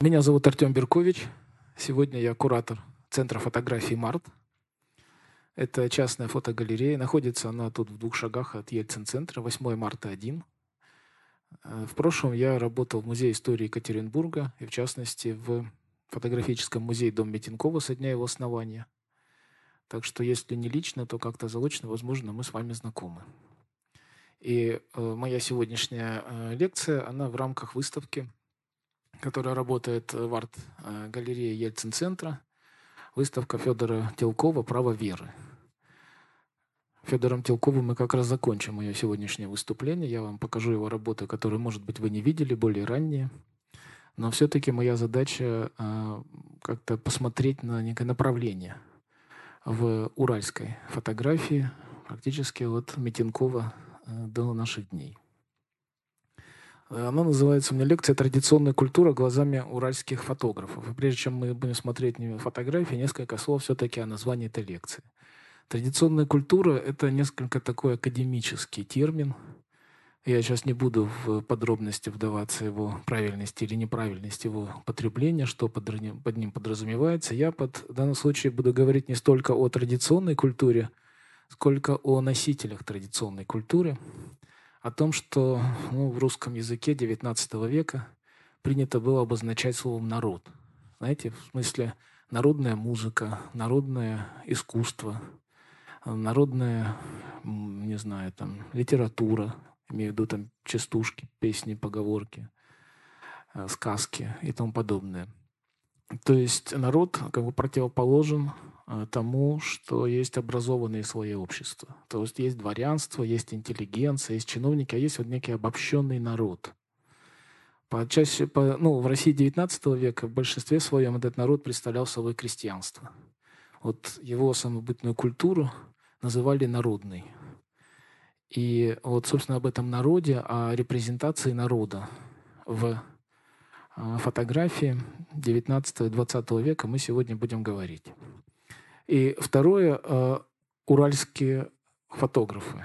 Меня зовут Артем Беркович. Сегодня я куратор Центра фотографии «Март». Это частная фотогалерея. Находится она тут в 2 шагах от Ельцин-центра, 8 марта 1. В прошлом я работал в Музее истории Екатеринбурга, и в частности в фотографическом музее Дом Метенкова со дня его основания. Так что если не лично, то как-то заочно, возможно, мы с вами знакомы. И моя сегодняшняя лекция, она в рамках выставки, которая работает в арт-галерее Ельцин-центра. Выставка Фёдора Телкова «Право веры». Фёдором Телковым мы как раз закончим мое сегодняшнее выступление. Я вам покажу его работы, которые, может быть, вы не видели, более ранние. Но все-таки моя задача как-то посмотреть на некое направление в уральской фотографии, практически от Метенкова до наших дней. Она называется у меня лекция «Традиционная культура глазами уральских фотографов». И прежде чем мы будем смотреть фотографии, несколько слов все-таки о названии этой лекции. Традиционная культура – это несколько такой академический термин. Я сейчас не буду в подробности вдаваться его правильности или неправильности его употребления, что под ним подразумевается. Я в данном случае буду говорить не столько о традиционной культуре, сколько о носителях традиционной культуры. О том, что в русском языке XIX века принято было обозначать словом «народ». Знаете, в смысле народная музыка, народное искусство, народная, не знаю, там, литература, имею в виду там частушки, песни, поговорки, сказки и тому подобное. То есть народ как бы противоположен тому, что есть образованные слои общества. То есть есть дворянство, есть интеллигенция, есть чиновники, а есть вот некий обобщенный народ. В России XIX века в большинстве своем этот народ представлял собой крестьянство. Вот его самобытную культуру называли народной. И вот, собственно, об этом народе, о репрезентации народа в фотографии XIX-XX века мы сегодня будем говорить. И второе – уральские фотографы.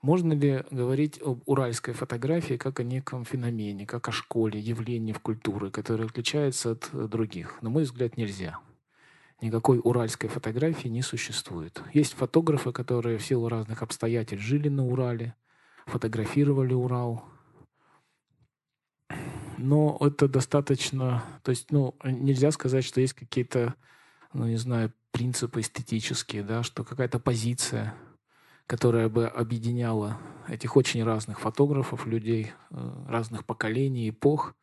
Можно ли говорить об уральской фотографии как о неком феномене, как о школе, явлении в культуре, которое отличается от других? На мой взгляд, нельзя. Никакой уральской фотографии не существует. Есть фотографы, которые в силу разных обстоятельств жили на Урале, фотографировали Урал. Но это достаточно… То есть нельзя сказать, что есть какие-то, не знаю, принципы эстетические, да, что какая-то позиция, которая бы объединяла этих очень разных фотографов, людей разных поколений, эпох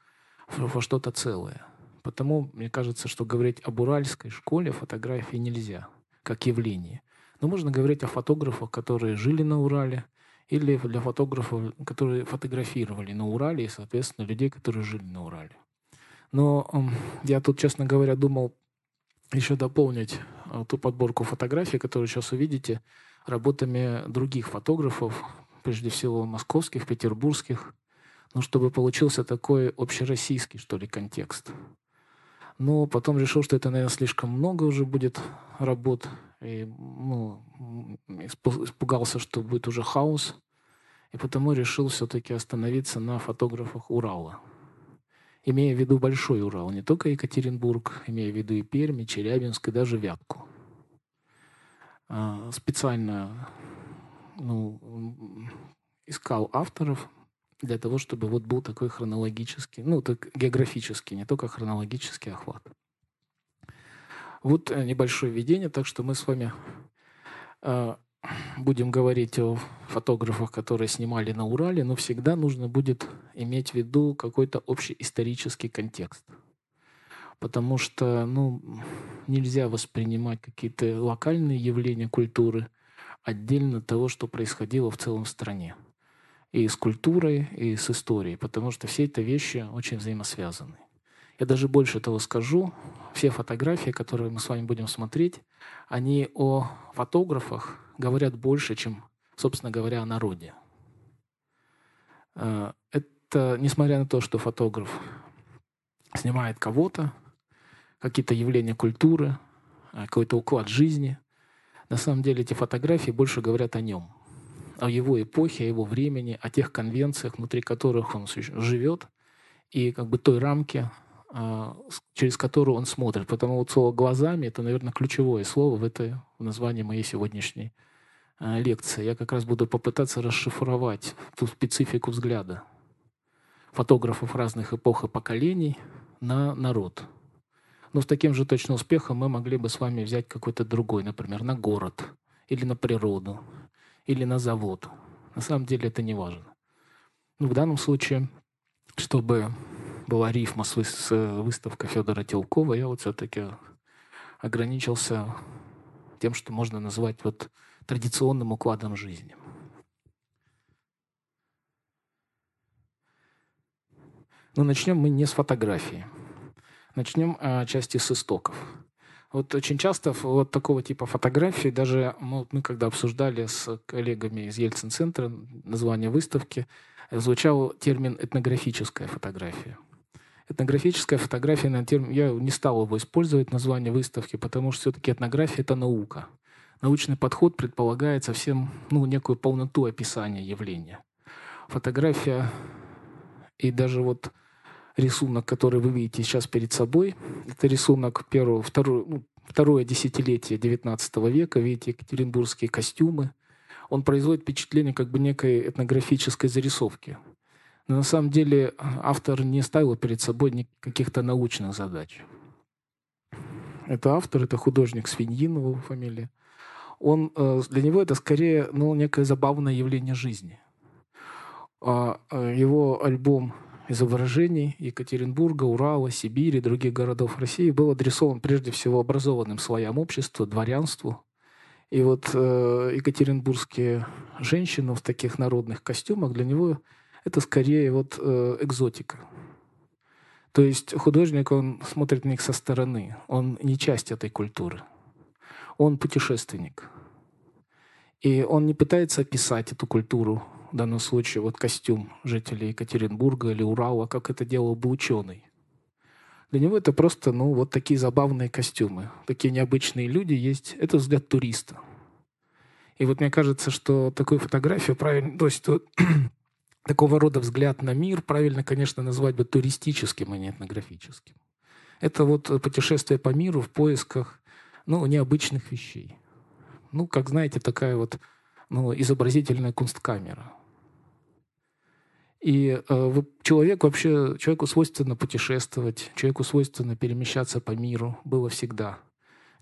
во что-то целое. Потому, мне кажется, что говорить об уральской школе фотографии нельзя, как явлении. Но можно говорить о фотографах, которые жили на Урале, или для фотографов, которые фотографировали на Урале, и, соответственно, людей, которые жили на Урале. Но я тут, честно говоря, думал еще дополнить ту подборку фотографий, которую сейчас увидите, работами других фотографов, прежде всего московских, петербургских, чтобы получился такой общероссийский, что ли, контекст. Но потом решил, что это, наверное, слишком много уже будет работ, и испугался, что будет уже хаос, и потому решил все-таки остановиться на фотографах Урала. Имея в виду Большой Урал, не только Екатеринбург, имея в виду и Пермь, и Челябинск, и даже Вятку. Специально искал авторов для того, чтобы вот был такой хронологический, географический, не только хронологический охват. Вот небольшое введение, так что мы с вами будем говорить о фотографах, которые снимали на Урале, но всегда нужно будет иметь в виду какой-то общий исторический контекст. Потому что нельзя воспринимать какие-то локальные явления культуры отдельно от того, что происходило в целом в стране. И с культурой, и с историей. Потому что все эти вещи очень взаимосвязаны. Я даже больше того скажу. Все фотографии, которые мы с вами будем смотреть, они о фотографах говорят больше, чем, собственно говоря, о народе. Это несмотря на то, что фотограф снимает кого-то, какие-то явления культуры, какой-то уклад жизни, на самом деле эти фотографии больше говорят о нем, о его эпохе, о его времени, о тех конвенциях, внутри которых он живет, и как бы той рамке, через которую он смотрит. Потому вот слово «глазами» — это, наверное, ключевое слово в названии моей сегодняшней лекции. Я как раз буду попытаться расшифровать ту специфику взгляда фотографов разных эпох и поколений на народ. Но с таким же точно успехом мы могли бы с вами взять какой-то другой, например, на город, или на природу, или на завод. На самом деле это не важно. Но в данном случае, чтобы была рифма с выставкой Фёдора Телкова, я вот все-таки ограничился тем, что можно назвать вот традиционным укладом жизни. Но начнем мы не с фотографии. Начнем отчасти с истоков. Вот очень часто вот такого типа фотографии, даже мы когда обсуждали с коллегами из Ельцин-центра название выставки, звучал термин «этнографическая фотография». Этнографическая фотография, я не стал его использовать, название выставки, потому что все-таки этнография — это наука. Научный подход предполагает совсем некую полноту описания явления. Фотография и даже вот рисунок, который вы видите сейчас перед собой, это рисунок второе десятилетие XIX века. Видите екатеринбургские костюмы. Он производит впечатление как бы некой этнографической зарисовки. Но на самом деле автор не ставил перед собой каких-то научных задач. Это автор, это художник Свиньин, его фамилия. Для него это скорее некое забавное явление жизни. Его альбом изображений Екатеринбурга, Урала, Сибири, других городов России был адресован прежде всего образованным слоям общества, дворянству. И вот екатеринбургские женщины в таких народных костюмах, для него это скорее экзотика. То есть художник, он смотрит на них со стороны, он не часть этой культуры, он путешественник. И он не пытается описать эту культуру, в данном случае костюм жителей Екатеринбурга или Урала, как это делал бы ученый. Для него это просто такие забавные костюмы, такие необычные люди есть. Это взгляд туриста. И мне кажется, что такую фотографию правильно, то есть такого рода взгляд на мир правильно, конечно, назвать бы туристическим, а не этнографическим. Это путешествие по миру в поисках необычных вещей. Как знаете, такая изобразительная кунсткамера. И человеку свойственно путешествовать, человеку свойственно перемещаться по миру. Было всегда.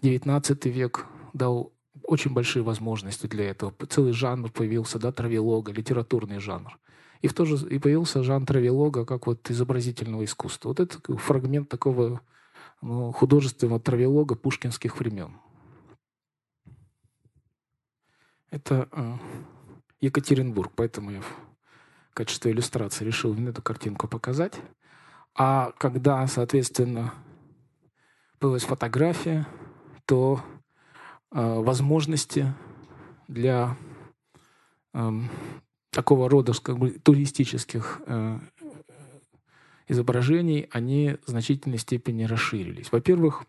XIX век дал очень большие возможности для этого. Целый жанр появился, травелога, литературный жанр. И появился жанр травелога как изобразительного искусства. Это фрагмент такого художественного травелога пушкинских времен. Это Екатеринбург, поэтому я в качестве иллюстрации решил эту картинку показать. А когда, соответственно, появилась фотография, то возможности для такого рода туристических изображений, они в значительной степени расширились. Во-первых,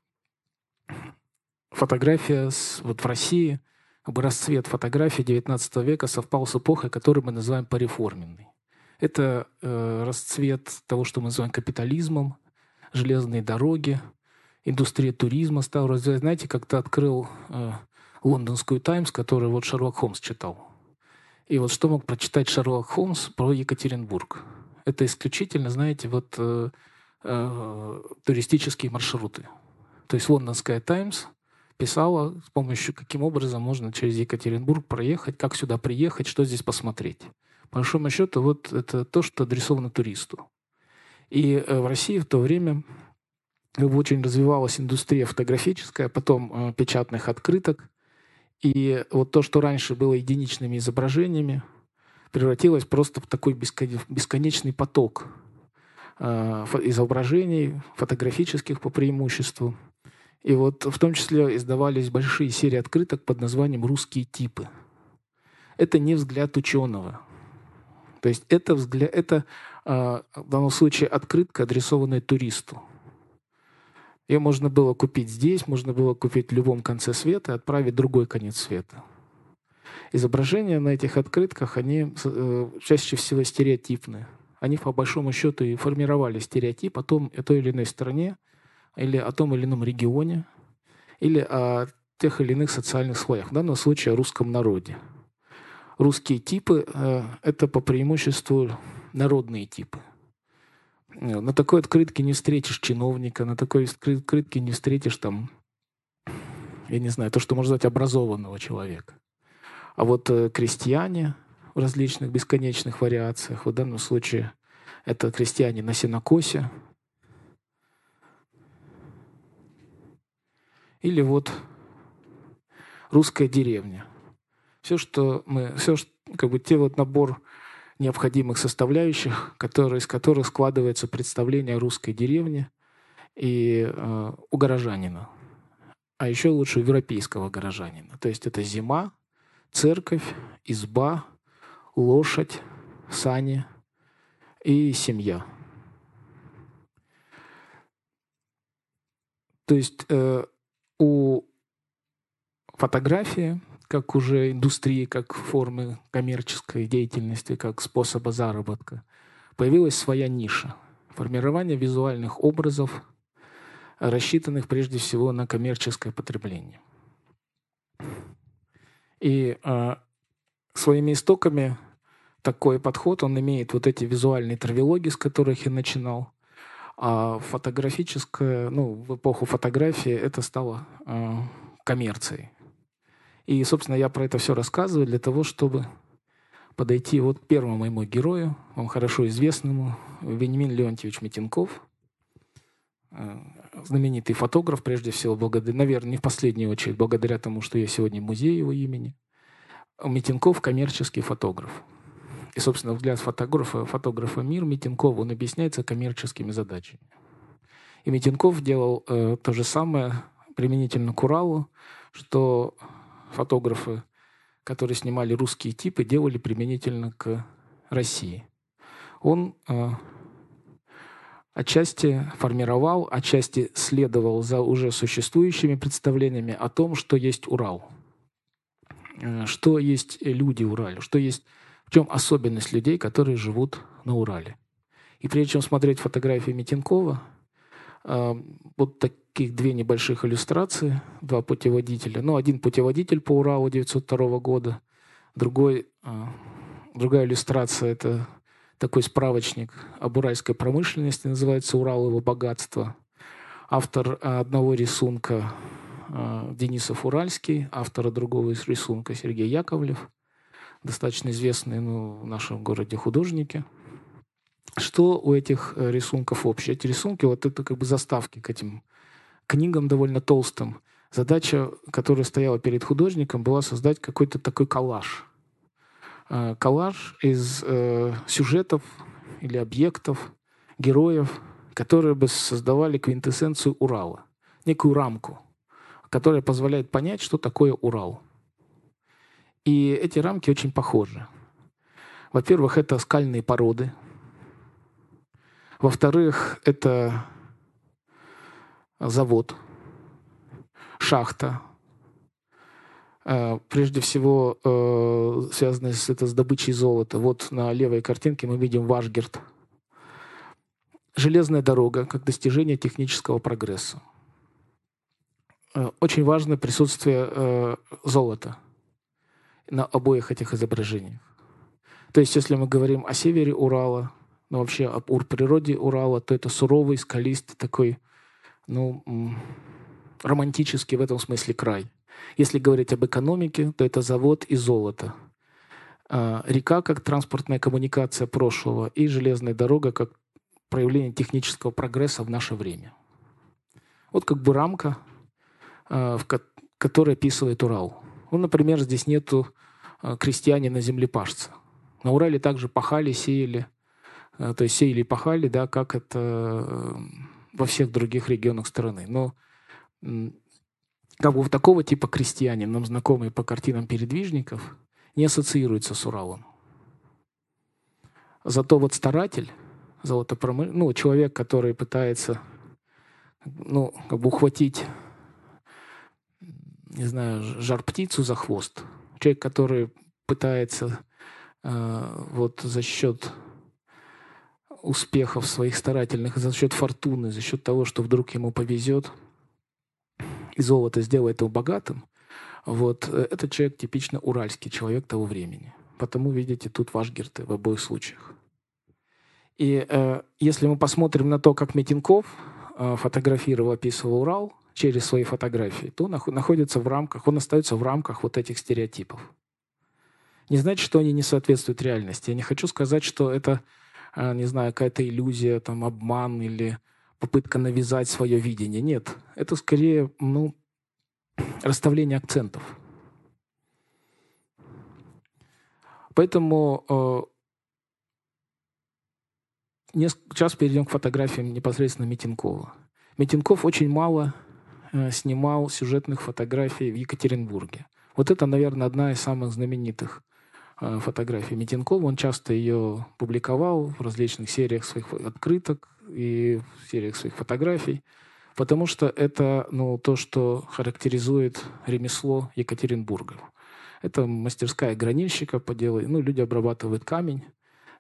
фотография в России... Расцвет фотографии XIX века совпал с эпохой, которую мы называем пореформенной. Это расцвет того, что мы называем капитализмом, железные дороги, индустрия туризма стала развиваться. Знаете, как-то открыл лондонскую «Таймс», которую Шерлок Холмс читал. И что мог прочитать Шерлок Холмс про Екатеринбург? Это исключительно, знаете, туристические маршруты. То есть лондонская «Таймс» писала, с помощью каким образом можно через Екатеринбург проехать, как сюда приехать, что здесь посмотреть. По большому счету, это то, что адресовано туристу. И в России в то время очень развивалась индустрия фотографическая, потом печатных открыток. И то, что раньше было единичными изображениями, превратилось просто в такой бесконечный поток изображений, фотографических по преимуществу. И в том числе издавались большие серии открыток под названием «Русские типы». Это не взгляд ученого. То есть это в данном случае открытка, адресованная туристу. Ее можно было купить здесь, можно было купить в любом конце света и отправить в другой конец света. Изображения на этих открытках, они чаще всего стереотипны. они по большому счету и формировали стереотип о том, о той или иной стране, или о том или ином регионе, или о тех или иных социальных слоях, в данном случае о русском народе. Русские типы – это по преимуществу народные типы. На такой открытке не встретишь чиновника, на такой открытке не встретишь, там, я не знаю, то, что можно назвать образованного человека. А вот крестьяне в различных бесконечных вариациях, в данном случае это крестьяне на сенокосе, или вот русская деревня. Все, что мы, все, как бы те вот набор необходимых составляющих, из которых складывается представление о русской деревне и у горожанина, а еще лучше у европейского горожанина. То есть это зима, церковь, изба, лошадь, сани и семья. То есть у фотографии, как уже индустрии, как формы коммерческой деятельности, как способа заработка, появилась своя ниша — формирование визуальных образов, рассчитанных прежде всего на коммерческое потребление. И своими истоками такой подход, он имеет вот эти визуальные травелоги, с которых я начинал, а фотографическое, ну, в эпоху фотографии это стало коммерцией. И, собственно, я про это все рассказываю для того, чтобы подойти вот к первому моему герою, вам хорошо известному, Вениамин Леонтьевич Метенков, знаменитый фотограф, прежде всего, наверное, не в последнюю очередь, благодаря тому, что я сегодня в музее его имени. Метенков – коммерческий фотограф. И, собственно, взгляд фотографа мир Метенкова, он объясняется коммерческими задачами. И Метенков делал то же самое применительно к Уралу, что фотографы, которые снимали русские типы, делали применительно к России. Он отчасти формировал, отчасти следовал за уже существующими представлениями о том, что есть Урал, что есть люди Урала, что есть, в чем особенность людей, которые живут на Урале. И прежде чем смотреть фотографии Метенкова, вот таких две небольших иллюстрации, два путеводителя. Ну, один путеводитель по Уралу 1902 года, другая иллюстрация – это такой справочник об уральской промышленности, называется «Урал, его богатство». Автор одного рисунка Денисов-Уральский, автора другого рисунка Сергей Яковлев, достаточно известные, ну, в нашем городе художники. Что у этих рисунков общее? Эти рисунки, вот это как бы заставки к этим книгам довольно толстым. Задача, которая стояла перед художником, была создать какой-то такой коллаж. Коллаж из сюжетов или объектов, героев, которые бы создавали квинтэссенцию Урала. Некую рамку, которая позволяет понять, что такое Урал. И эти рамки очень похожи. Во-первых, это скальные породы. Во-вторых, это завод, шахта, прежде всего связанная с добычей золота. Вот на левой картинке мы видим Вашгерд. Железная дорога как достижение технического прогресса. Очень важно присутствие золота на обоих этих изображениях. То есть, если мы говорим о севере Урала, но вообще об природе Урала, то это суровый, скалистый такой, ну, романтический в этом смысле край. Если говорить об экономике, то это завод и золото. Река как транспортная коммуникация прошлого и железная дорога как проявление технического прогресса в наше время. Вот как бы рамка, в которой описывает Урал. Ну, например, здесь нету крестьянина-землепашца. На Урале также пахали, сеяли. То есть сеяли и пахали, да, как это во всех других регионах страны. Но как бы в такого типа крестьянин, нам знакомые по картинам передвижников, не ассоциируется с Уралом. Зато вот старатель, ну, человек, который пытается, ну, как бы ухватить, не знаю, жар-птицу за хвост, человек, который пытается вот за счет успехов своих старательных, за счет фортуны, за счет того, что вдруг ему повезет, и золото сделает его богатым, вот этот человек типично уральский человек того времени. Потому, видите, тут Вашгерды в обоих случаях. И если мы посмотрим на то, как Метенков фотографировал, описывал Урал через свои фотографии, то находится в рамках, он остается в рамках вот этих стереотипов. Не значит, что они не соответствуют реальности. Я не хочу сказать, что это, не знаю, какая-то иллюзия, там, обман или попытка навязать свое видение. Нет, это скорее, ну, расставление акцентов. Поэтому сейчас перейдем к фотографиям непосредственно Метенкова. Метенков очень мало снимал сюжетных фотографий в Екатеринбурге. Вот это, наверное, одна из самых знаменитых фотографий Метенкова. Он часто ее публиковал в различных сериях своих открыток и в сериях своих фотографий, потому что это, ну, то, что характеризует ремесло Екатеринбурга. Это мастерская гранильщика по делу, ну, люди обрабатывают камень.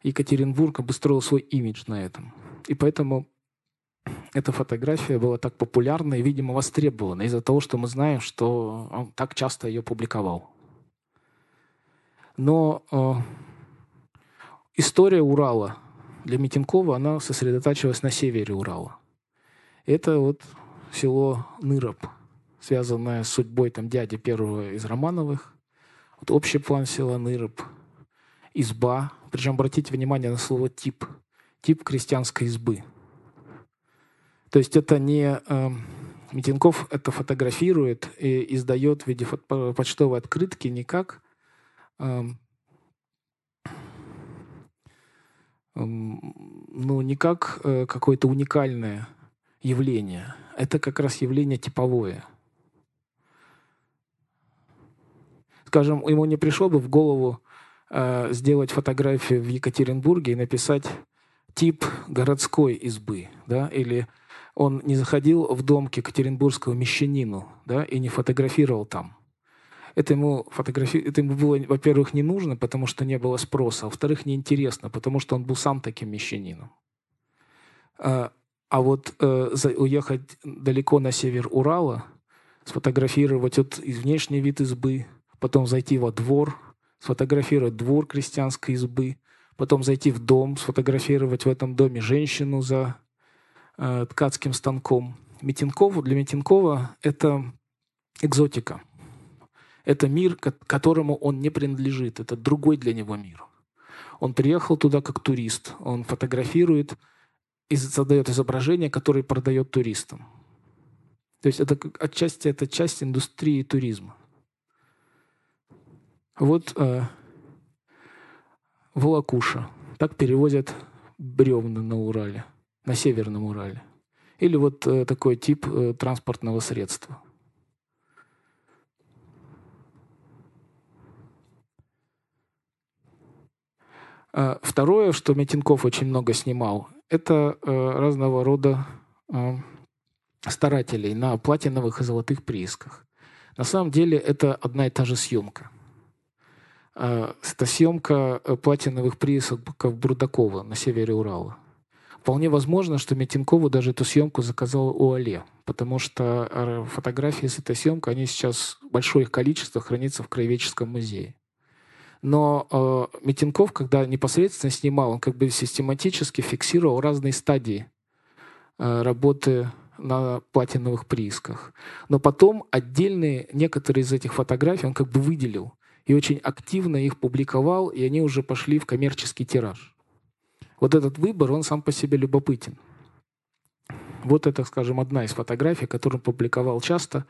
Екатеринбург обустроил свой имидж на этом. И поэтому эта фотография была так популярна и, видимо, востребована из-за того, что мы знаем, что он так часто ее публиковал. Но история Урала для Метенкова, она сосредотачивалась на севере Урала. Это вот село Ныроб, связанное с судьбой там, дяди первого из Романовых. Вот общий план села Ныроб, изба. Причем обратите внимание на слово «тип». Тип крестьянской избы. То есть это не... Метенков это фотографирует и издает в виде почтовой открытки не как ну, не как какое-то уникальное явление. Это как раз явление типовое. Скажем, ему не пришло бы в голову сделать фотографию в Екатеринбурге и написать тип городской избы. Да? Или он не заходил в дом к екатеринбургскому мещанину, да, и не фотографировал там. Это ему было, во-первых, не нужно, потому что не было спроса, а во-вторых, неинтересно, потому что он был сам таким мещанином. А вот уехать далеко на север Урала, сфотографировать вот внешний вид избы, потом зайти во двор, сфотографировать двор крестьянской избы, потом зайти в дом, сфотографировать в этом доме женщину за ткацким станком. Для Метенкова это экзотика. Это мир, к которому он не принадлежит. Это другой для него мир. Он приехал туда как турист. Он фотографирует и создает изображения, которые продает туристам. То есть это часть индустрии туризма. Вот волокуша. Так перевозят бревна на Урале, на Северном Урале. Или вот такой тип транспортного средства. Второе, что Метенков очень много снимал, это разного рода старателей на платиновых и золотых приисках. На самом деле это одна и та же съемка. Это съемка платиновых приисков Бурдакова на севере Урала. Вполне возможно, что Метенкову даже эту съемку заказал УАЛЕ, потому что фотографии с этой съемкой, они сейчас в большое количество хранятся в Краеведческом музее. Но Метенков, когда непосредственно снимал, он как бы систематически фиксировал разные стадии работы на платиновых приисках. Но потом отдельные некоторые из этих фотографий он как бы выделил и очень активно их публиковал, и они уже пошли в коммерческий тираж. Вот этот выбор, он сам по себе любопытен. Вот это, скажем, одна из фотографий, которую он публиковал часто.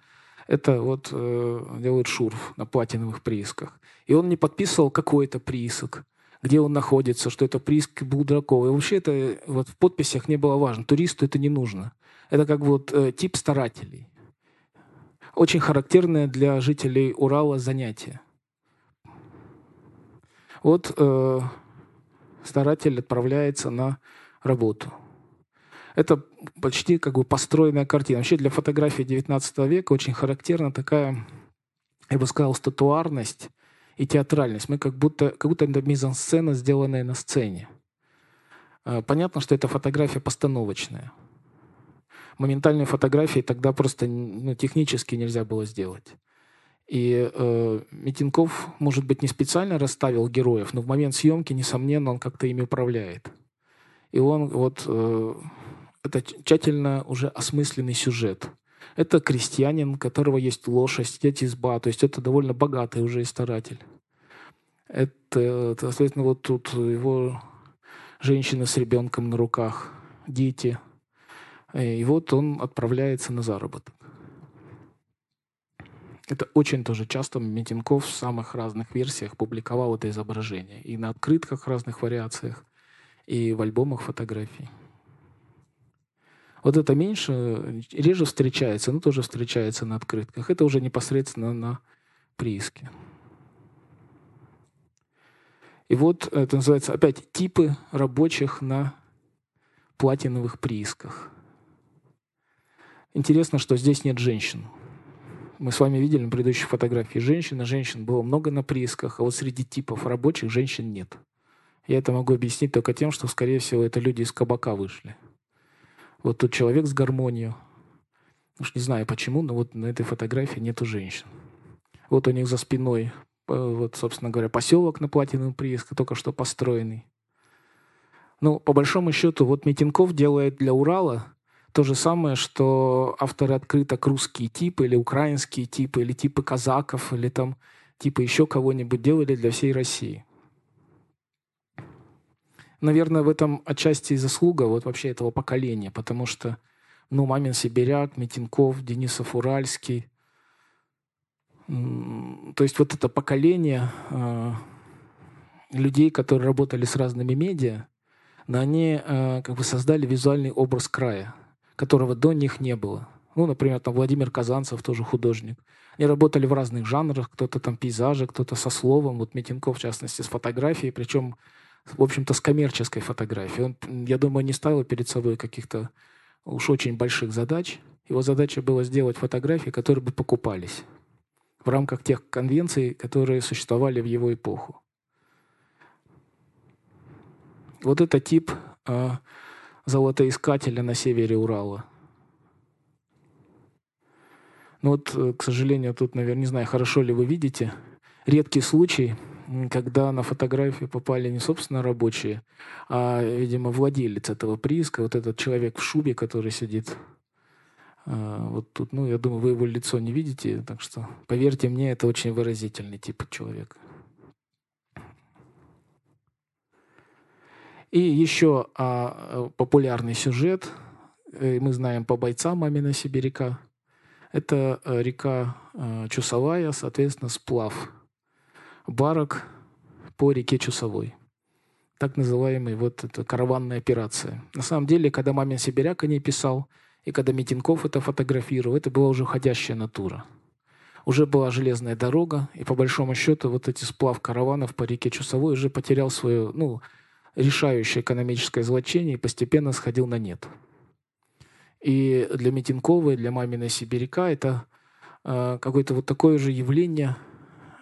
Это вот делает шурф на платиновых приисках. И он не подписывал, какой это прииск, где он находится, что это прииск Булдракова. И вообще это вот в подписях не было важно. Туристу это не нужно. Это как вот тип старателей. Очень характерное для жителей Урала занятие. Вот старатель отправляется на работу. Это почти как бы построенная картина. Вообще для фотографии XIX века очень характерна такая, я бы сказал, статуарность и театральность. Мы как будто это мизансцена, сделанная на сцене. Понятно, что эта фотография постановочная. Моментальные фотографии тогда просто технически нельзя было сделать. И Метенков, может быть, не специально расставил героев, но в момент съемки, несомненно, он как-то ими управляет. И он это тщательно уже осмысленный сюжет. Это крестьянин, у которого есть лошадь, дети, изба. То есть это довольно богатый уже и старатель. Это, соответственно, вот тут его женщина с ребенком на руках, дети. И вот он отправляется на заработок. Это очень тоже часто Метенков в самых разных версиях публиковал это изображение. И на открытках разных вариациях, и в альбомах фотографий. Вот это меньше, реже встречается, но тоже встречается на открытках. Это уже непосредственно на прииске. И вот это называется опять типы рабочих на платиновых приисках. Интересно, что здесь нет женщин. Мы с вами видели на предыдущей фотографии женщин. Женщин было много на приисках, а вот среди типов рабочих женщин нет. Я это могу объяснить только тем, что, скорее всего, это люди из кабака вышли. Вот тут человек с гармонией. Уж не знаю почему, но вот на этой фотографии нету женщин. Вот у них за спиной, вот, собственно говоря, поселок на платиновом прииске, только что построенный. Ну, по большому счету, вот Метенков делает для Урала то же самое, что авторы открыток русские типы, или украинские типы, или типы казаков, или там типы еще кого-нибудь делали для всей России. Наверное, в этом отчасти и заслуга вот вообще этого поколения, потому что, Мамин Сибиряк, Метенков, Денисов-Уральский. То есть вот это поколение людей, которые работали с разными медиа, но они создали визуальный образ края, которого до них не было. Например, там Владимир Казанцев, тоже художник. Они работали в разных жанрах, кто-то там пейзажи, кто-то со словом. Вот Метенков, в частности, с фотографией, причем, в общем-то, с коммерческой фотографией. Он, я думаю, не ставил перед собой каких-то уж очень больших задач. Его задача была сделать фотографии, которые бы покупались в рамках тех конвенций, которые существовали в его эпоху. Вот это тип золотоискателя на севере Урала. К сожалению, тут, наверное, не знаю, хорошо ли вы видите, редкий случай, когда на фотографию попали не, собственно, рабочие, а, видимо, владелец этого прииска, вот этот человек в шубе, который сидит вот тут. Я думаю, вы его лицо не видите, так что, поверьте мне, это очень выразительный тип человека. И еще популярный сюжет, мы знаем по бойцам Мамина Сибиряка, это река Чусовая, соответственно, сплав барок по реке Чусовой. Так называемая караванная операция. На самом деле, когда Мамин Сибиряк о ней писал, и когда Метенков это фотографировал, это была уже ходящая натура. Уже была железная дорога, и по большому счету вот эти сплав караванов по реке Чусовой уже потерял свое... решающее экономическое значение и постепенно сходил на нет. И для Метенкова, и для Мамина Сибиряка это какое-то такое же явление,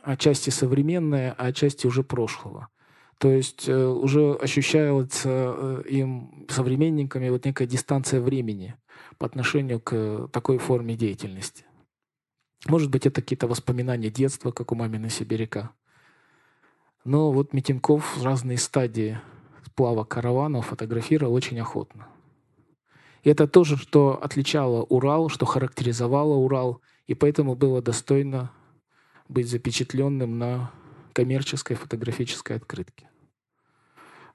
отчасти современное, а отчасти уже прошлого. То есть уже ощущается им, современниками, некая дистанция времени по отношению к такой форме деятельности. Может быть, это какие-то воспоминания детства, как у Мамина Сибиряка. Но вот Метенков в разные стадии сплава караванов фотографировал очень охотно. И это тоже, что отличало Урал, что характеризовало Урал, и поэтому было достойно быть запечатленным на коммерческой фотографической открытке.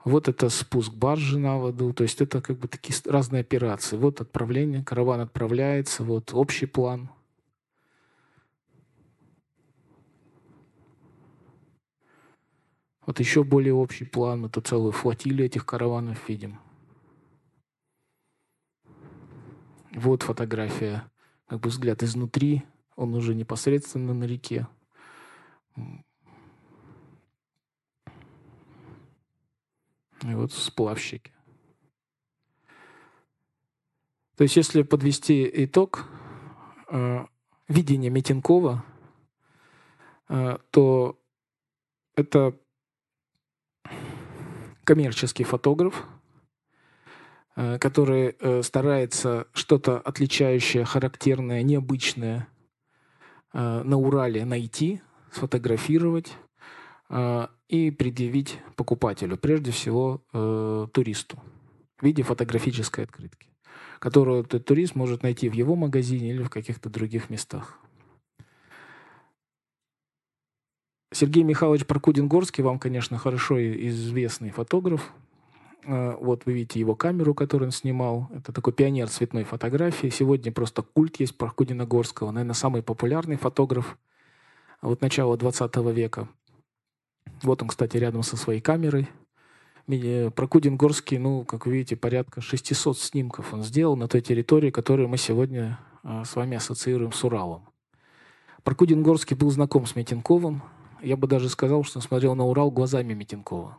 Вот это спуск баржи на воду, то есть это такие разные операции. Вот отправление, караван отправляется, вот общий план. Вот еще более общий план, мы тут целую флотилию этих караванов видим. Вот фотография, взгляд изнутри, он уже непосредственно на реке. И вот сплавщики. То есть, если подвести итог видения Метенкова, то это коммерческий фотограф, который старается что-то отличающее, характерное, необычное на Урале найти, сфотографировать и предъявить покупателю, прежде всего туристу, в виде фотографической открытки, которую этот турист может найти в его магазине или в каких-то других местах. Сергей Михайлович Прокудин-Горский вам, конечно, хорошо известный фотограф. Вот вы видите его камеру, которую он снимал. Это такой пионер цветной фотографии. Сегодня просто культ есть Прокудина-Горского. Наверное, самый популярный фотограф вот начала 20 века. Вот он, кстати, рядом со своей камерой. Прокудин-Горский, ну, как вы видите, порядка 600 снимков он сделал на той территории, которую мы сегодня с вами ассоциируем с Уралом. Прокудин-Горский был знаком с Метенковым. Я бы даже сказал, что он смотрел на Урал глазами Метенкова.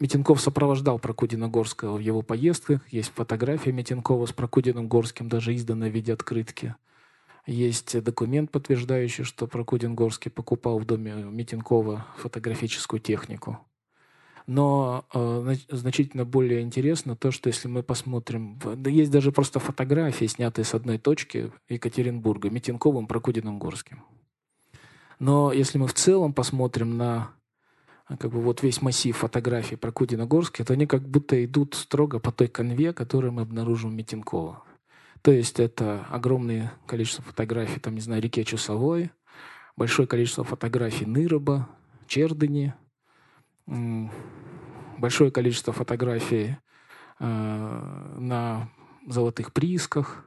Метенков сопровождал Прокудина-Горского в его поездках. Есть фотография Метенкова с Прокудиным-Горским, даже издана в виде открытки. Есть документ, подтверждающий, что Прокудин-Горский покупал в доме Метенкова фотографическую технику. Но значительно более интересно то, что если мы посмотрим... Да есть даже просто фотографии, снятые с одной точки Екатеринбурга, Метенковым, Прокудиным-Горским. Но если мы в целом посмотрим на как бы вот весь массив фотографий Прокудина-Горских, то они как будто идут строго по той конве, которую мы обнаружим у Метенкова. То есть это огромное количество фотографий, там, не знаю, реке Чусовой, большое количество фотографий Ныроба, Чердыни, большое количество фотографий на золотых приисках,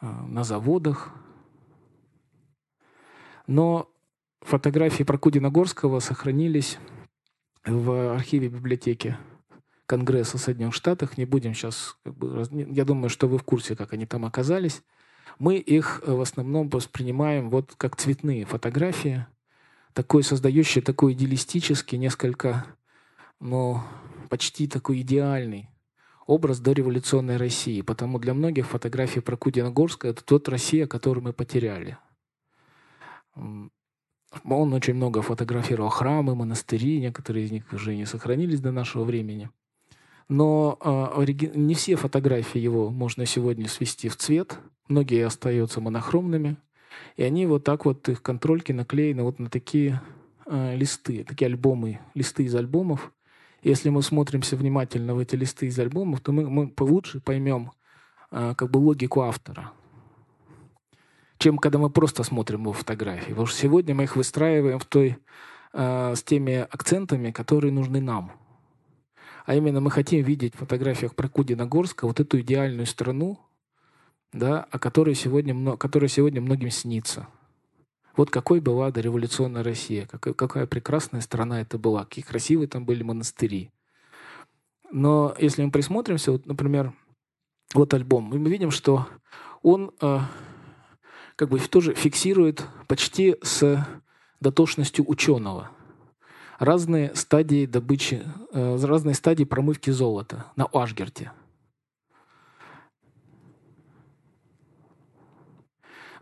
на заводах. Но фотографии Прокудина-Горского сохранились в архиве библиотеки Конгресса Соединенных Штатов. Не будем сейчас... Я думаю, что вы в курсе, как они там оказались. Мы их в основном воспринимаем вот как цветные фотографии, создающие такой идеалистический, несколько, ну, почти такой идеальный образ дореволюционной России. Потому для многих фотографии Прокудина-Горского — это тот Россия, которую мы потеряли. Он очень много фотографировал храмы, монастыри, некоторые из них уже не сохранились до нашего времени. Но не все фотографии его можно сегодня свести в цвет, многие остаются монохромными, и они вот так вот, их контрольки наклеены вот на такие листы, такие альбомы, листы из альбомов. Если мы смотримся внимательно в эти листы из альбомов, то мы лучше поймем как бы логику автора, чем когда мы просто смотрим его фотографии. Потому что сегодня мы их выстраиваем с теми акцентами, которые нужны нам. А именно мы хотим видеть в фотографиях Прокудина-Горского вот эту идеальную страну, да, о которой сегодня многим снится. Вот какой была дореволюционная Россия, какая прекрасная страна это была, какие красивые там были монастыри. Но если мы присмотримся, вот, например, вот альбом, мы видим, что он... как бы тоже фиксирует почти с дотошностью ученого разные стадии добычи, разные стадии промывки золота на Ашгерте.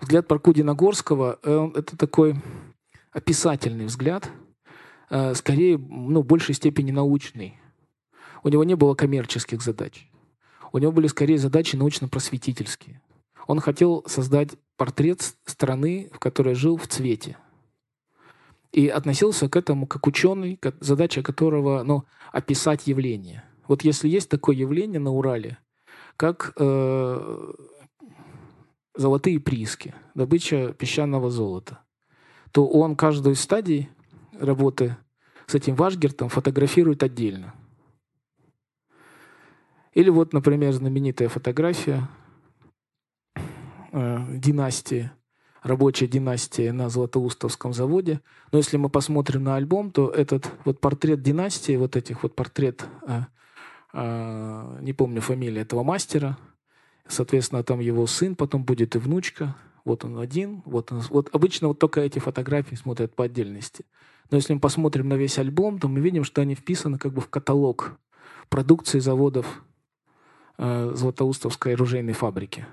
Взгляд Прокудина-Горского это такой описательный взгляд, скорее, в большей степени научный. У него не было коммерческих задач. У него были скорее задачи научно-просветительские. Он хотел создать портрет страны, в которой жил, в цвете. И относился к этому как ученый, задача которого описать явление. Вот если есть такое явление на Урале, как золотые прииски, добыча песчаного золота, то он каждую стадию работы с этим Вашгертом фотографирует отдельно. Или вот, например, знаменитая фотография династии, рабочая династия на Златоустовском заводе. Но если мы посмотрим на альбом, то этот вот портрет династии, вот этих вот портрет, не помню фамилию этого мастера, соответственно, там его сын, потом будет и внучка, вот он один, вот обычно вот только эти фотографии смотрят по отдельности. Но если мы посмотрим на весь альбом, то мы видим, что они вписаны как бы в каталог продукции заводов Златоустовской оружейной фабрики.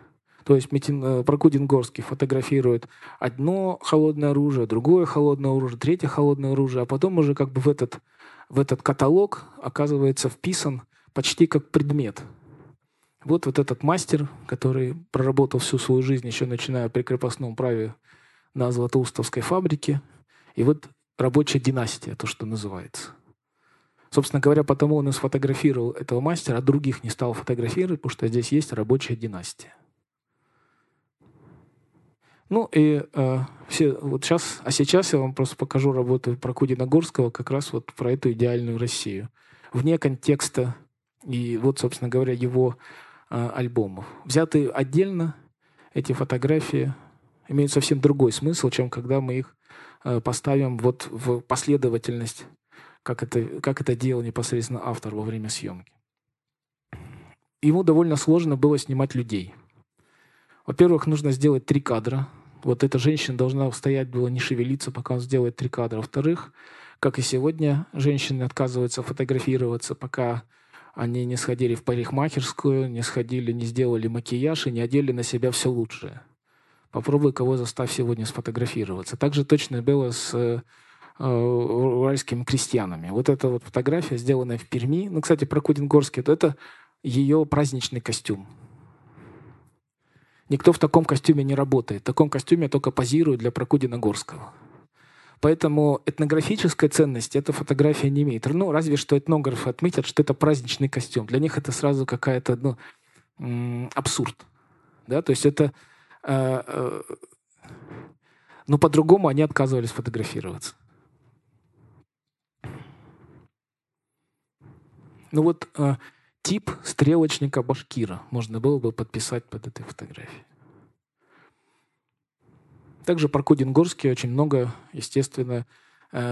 То есть Прокудин-Горский фотографирует одно холодное оружие, другое холодное оружие, третье холодное оружие, а потом уже как бы в этот в этот каталог оказывается вписан почти как предмет. Вот этот мастер, который проработал всю свою жизнь, еще начиная при крепостном праве на Златоустовской фабрике, и рабочая династия, то, что называется. Собственно говоря, потому он и сфотографировал этого мастера, а других не стал фотографировать, потому что здесь есть рабочая династия. А сейчас я вам просто покажу работу Прокудина-Горского как раз про эту идеальную Россию. Вне контекста и собственно говоря, его альбомов. Взятые отдельно, эти фотографии имеют совсем другой смысл, чем когда мы их поставим в последовательность, как это делал непосредственно автор во время съемки. Ему довольно сложно было снимать людей. Во-первых, нужно сделать 3 кадра. Эта женщина должна стоять, не шевелиться, пока он сделает 3 кадра. Во-вторых, как и сегодня, женщины отказываются фотографироваться, пока они не сходили в парикмахерскую, не сделали макияж и не одели на себя все лучшее. Попробуй, кого заставь сегодня сфотографироваться. Также точно было с уральскими крестьянами. Эта фотография, сделанная в Перми. Кстати, Прокудин-Горский, это ее праздничный костюм. Никто в таком костюме не работает. В таком костюме я только позирую для Прокудина-Горского. Поэтому этнографической ценности эта фотография не имеет. Разве что этнографы отметят, что это праздничный костюм. Для них это сразу какая-то абсурд. Да? То есть это... Но по-другому они отказывались фотографироваться. Тип стрелочника башкира можно было бы подписать под этой фотографией. Также Прокудин-Горский очень много, естественно,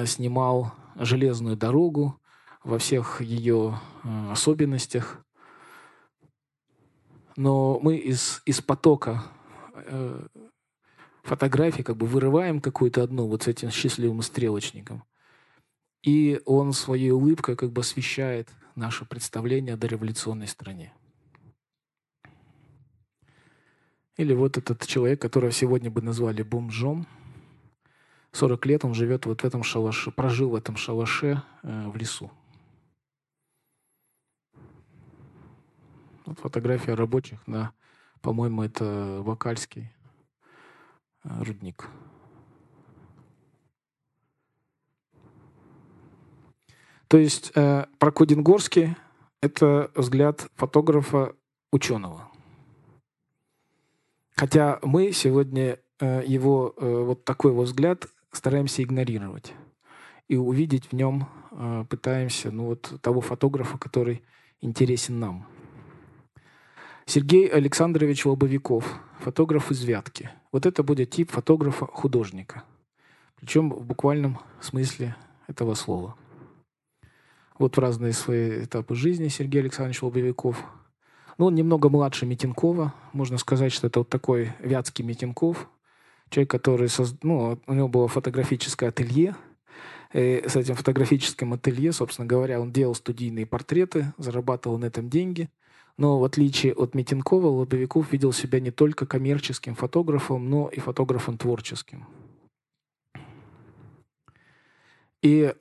снимал железную дорогу во всех ее особенностях. Но мы из потока фотографий вырываем какую-то одну с этим счастливым стрелочником. И он своей улыбкой освещает наше представление о дореволюционной стране. Или этот человек, которого сегодня бы назвали бомжом. 40 лет он живет в этом шалаше, прожил в этом шалаше в лесу. Фотография рабочих на, по-моему, это Бакальский рудник. То есть Прокудин-Горский – это взгляд фотографа-ученого. Хотя мы сегодня его такой его взгляд стараемся игнорировать и увидеть в нем пытаемся того фотографа, который интересен нам. Сергей Александрович Лобовиков, фотограф из Вятки. Это будет тип фотографа-художника, причем в буквальном смысле этого слова. В разные свои этапы жизни Сергей Александрович Лобовиков. Он немного младше Метенкова. Можно сказать, что это такой вятский Метенков. Человек, который... у него было фотографическое ателье. И с этим фотографическим ателье, собственно говоря, он делал студийные портреты, зарабатывал на этом деньги. Но в отличие от Метенкова, Лобовиков видел себя не только коммерческим фотографом, но и фотографом творческим. И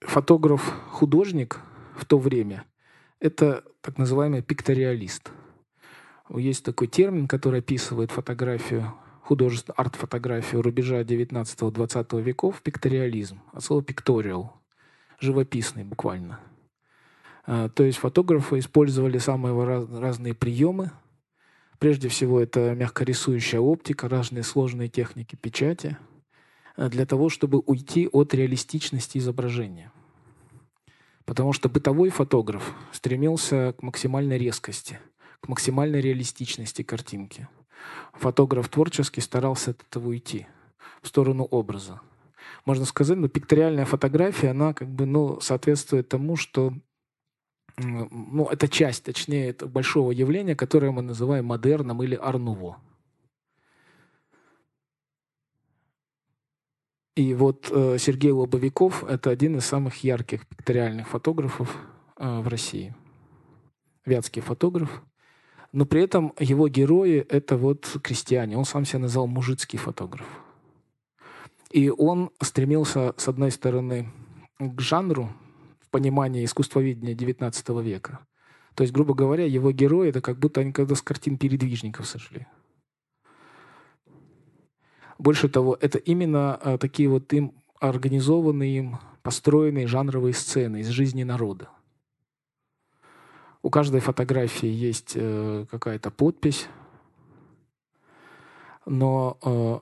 фотограф-художник в то время – это так называемый пикториалист. Есть такой термин, который описывает фотографию, художественную арт-фотографию рубежа 19-20 веков – пикториализм, от слова «pictorial», живописный буквально. То есть фотографы использовали самые разные приемы. Прежде всего, это мягкорисующая оптика, разные сложные техники печати для того, чтобы уйти от реалистичности изображения. Потому что бытовой фотограф стремился к максимальной резкости, к максимальной реалистичности картинки. Фотограф творческий старался от этого уйти, в сторону образа. Можно сказать, пикториальная фотография, она соответствует тому, что это часть, точнее, это большого явления, которое мы называем модерном или ар-нуво. И Сергей Лобовиков – это один из самых ярких пикториальных фотографов в России. Вятский фотограф. Но при этом его герои – это крестьяне. Он сам себя назвал мужицкий фотограф. И он стремился, с одной стороны, к жанру в понимании искусствоведения XIX века. То есть, грубо говоря, его герои — это как будто они когда с картин передвижников сошли. Больше того, это именно такие вот им организованные, им построенные жанровые сцены из жизни народа. У каждой фотографии есть какая-то подпись, но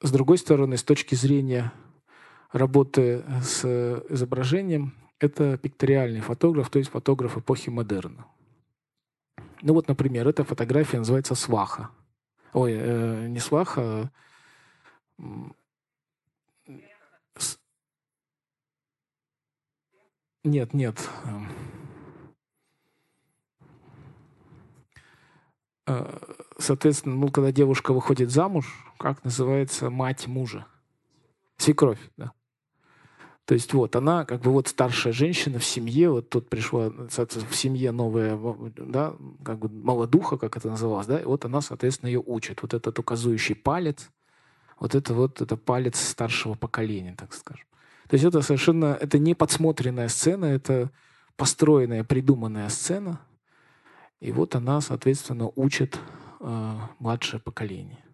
с другой стороны, с точки зрения работы с изображением, это пикториальный фотограф, то есть фотограф эпохи модерна. Ну вот, например, эта фотография называется «Сваха». Ой, не «Сваха», а нет, нет. Соответственно, ну, когда девушка выходит замуж, как называется, мать мужа? Свекровь, да. То есть вот она, как бы вот старшая женщина в семье, вот тут пришла, соответственно, в семье новая, да, как бы молодуха, как это называлось, да, и вот она, соответственно, ее учит. Вот этот указующий палец, вот это палец старшего поколения, так скажем. То есть это совершенно, это не подсмотренная сцена, это построенная, придуманная сцена. И вот она, соответственно, учит младшее поколение.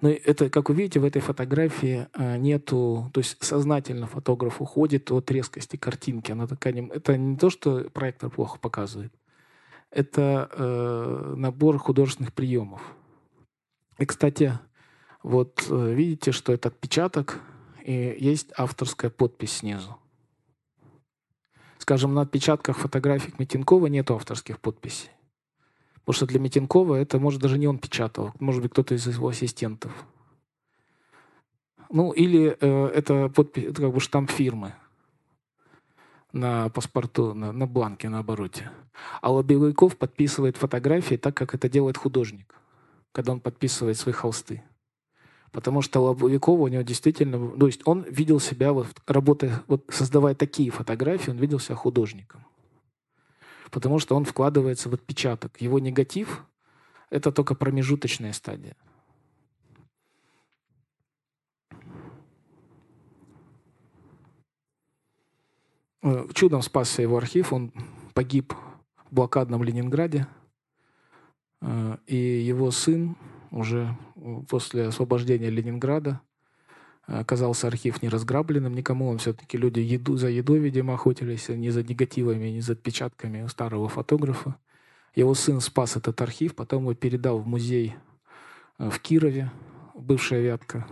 Но это, как вы видите, в этой фотографии нету... То есть сознательно фотограф уходит от резкости картинки. Она такая, это не то, что проектор плохо показывает. Это набор художественных приемов. И, кстати, вот видите, что это отпечаток, и есть авторская подпись снизу. Скажем, на отпечатках фотографий Метенкова нет авторских подписей. Потому что для Метенкова это, может, даже не он печатал. Может быть, кто-то из его ассистентов. Ну, или это подпись, это как бы штамп фирмы на паспорту, на бланке, на обороте. А Лобовиков подписывает фотографии так, как это делает художник, когда он подписывает свои холсты. Потому что Лобовикова у него действительно... То есть он видел себя, вот, работая, вот, создавая такие фотографии, он видел себя художником. Потому что он вкладывается в отпечаток. Его негатив — это только промежуточная стадия. Чудом спасся его архив. Он погиб в блокадном Ленинграде. И его сын уже после освобождения Ленинграда оказался архив неразграбленным никому. Он все-таки люди за едой, видимо, охотились, не за негативами, не за отпечатками старого фотографа. Его сын спас этот архив, потом его передал в музей в Кирове, бывшая Вятка.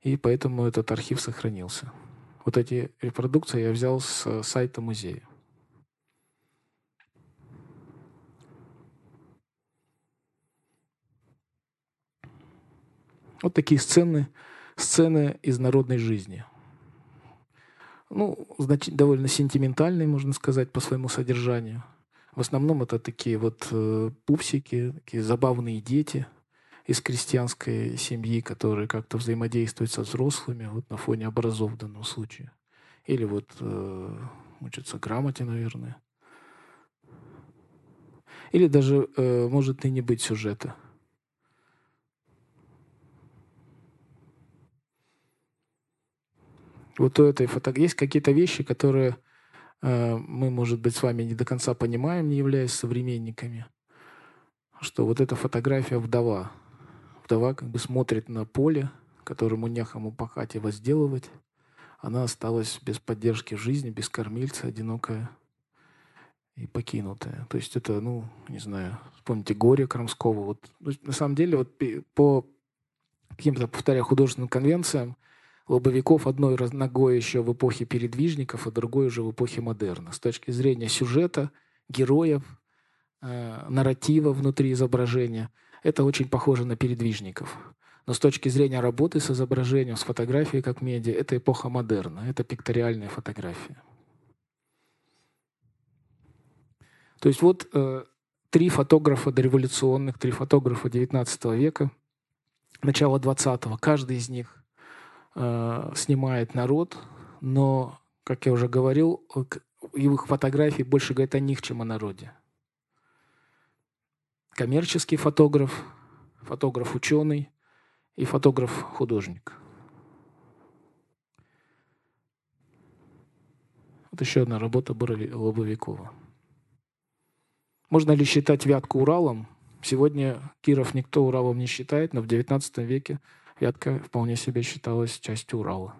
И поэтому этот архив сохранился. Вот эти репродукции я взял с сайта музея. Вот такие сцены из народной жизни. Ну, довольно сентиментальные, можно сказать, по своему содержанию. В основном это такие вот пупсики, такие забавные дети из крестьянской семьи, которые как-то взаимодействуют со взрослыми вот на фоне образов в данном случае. Или вот учатся грамоте, наверное. Или даже может и не быть сюжета. Вот у этой фотографии есть какие-то вещи, которые мы, может быть, с вами не до конца понимаем, не являясь современниками. Что вот эта фотография вдова. Вдова как бы смотрит на поле, которому некому пахать и возделывать. Она осталась без поддержки жизни, без кормильца, одинокая и покинутая. То есть это, ну, не знаю, вспомните «Горе» Крамского. Вот, то есть, на самом деле, вот по каким-то, повторяю, художественным конвенциям, Лобовиков одной ногой еще в эпохе передвижников, а другой уже в эпохе модерна. С точки зрения сюжета, героев, нарратива внутри изображения, это очень похоже на передвижников. Но с точки зрения работы с изображением, с фотографией как медиа, это эпоха модерна, это пикториальная фотография. То есть вот три фотографа дореволюционных, три фотографа XIX века, начала XX, каждый из них снимает народ, но, как я уже говорил, его фотографии больше говорят о них, чем о народе. Коммерческий фотограф, фотограф-ученый и фотограф-художник. Вот еще одна работа Лобовикова. Можно ли считать Вятку Уралом? Сегодня Киров никто Уралом не считает, но в XIX веке Вятка вполне себе считалась частью Урала.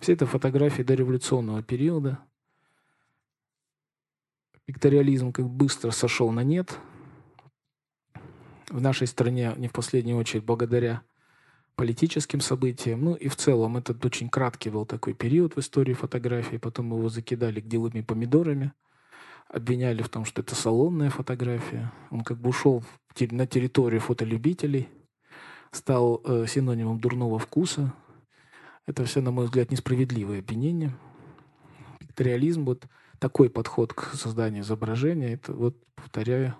Все это фотографии дореволюционного периода. Пикториализм как быстро сошел на нет. В нашей стране не в последнюю очередь благодаря политическим событиям. Ну и в целом этот очень краткий был такой период в истории фотографии. Потом его закидали гнилыми помидорами. Обвиняли в том, что это салонная фотография. Он как бы ушел на территорию фотолюбителей. Стал синонимом дурного вкуса. Это все, на мой взгляд, несправедливое обвинение. Пикториализм, вот такой подход к созданию изображения, это, вот, повторяю,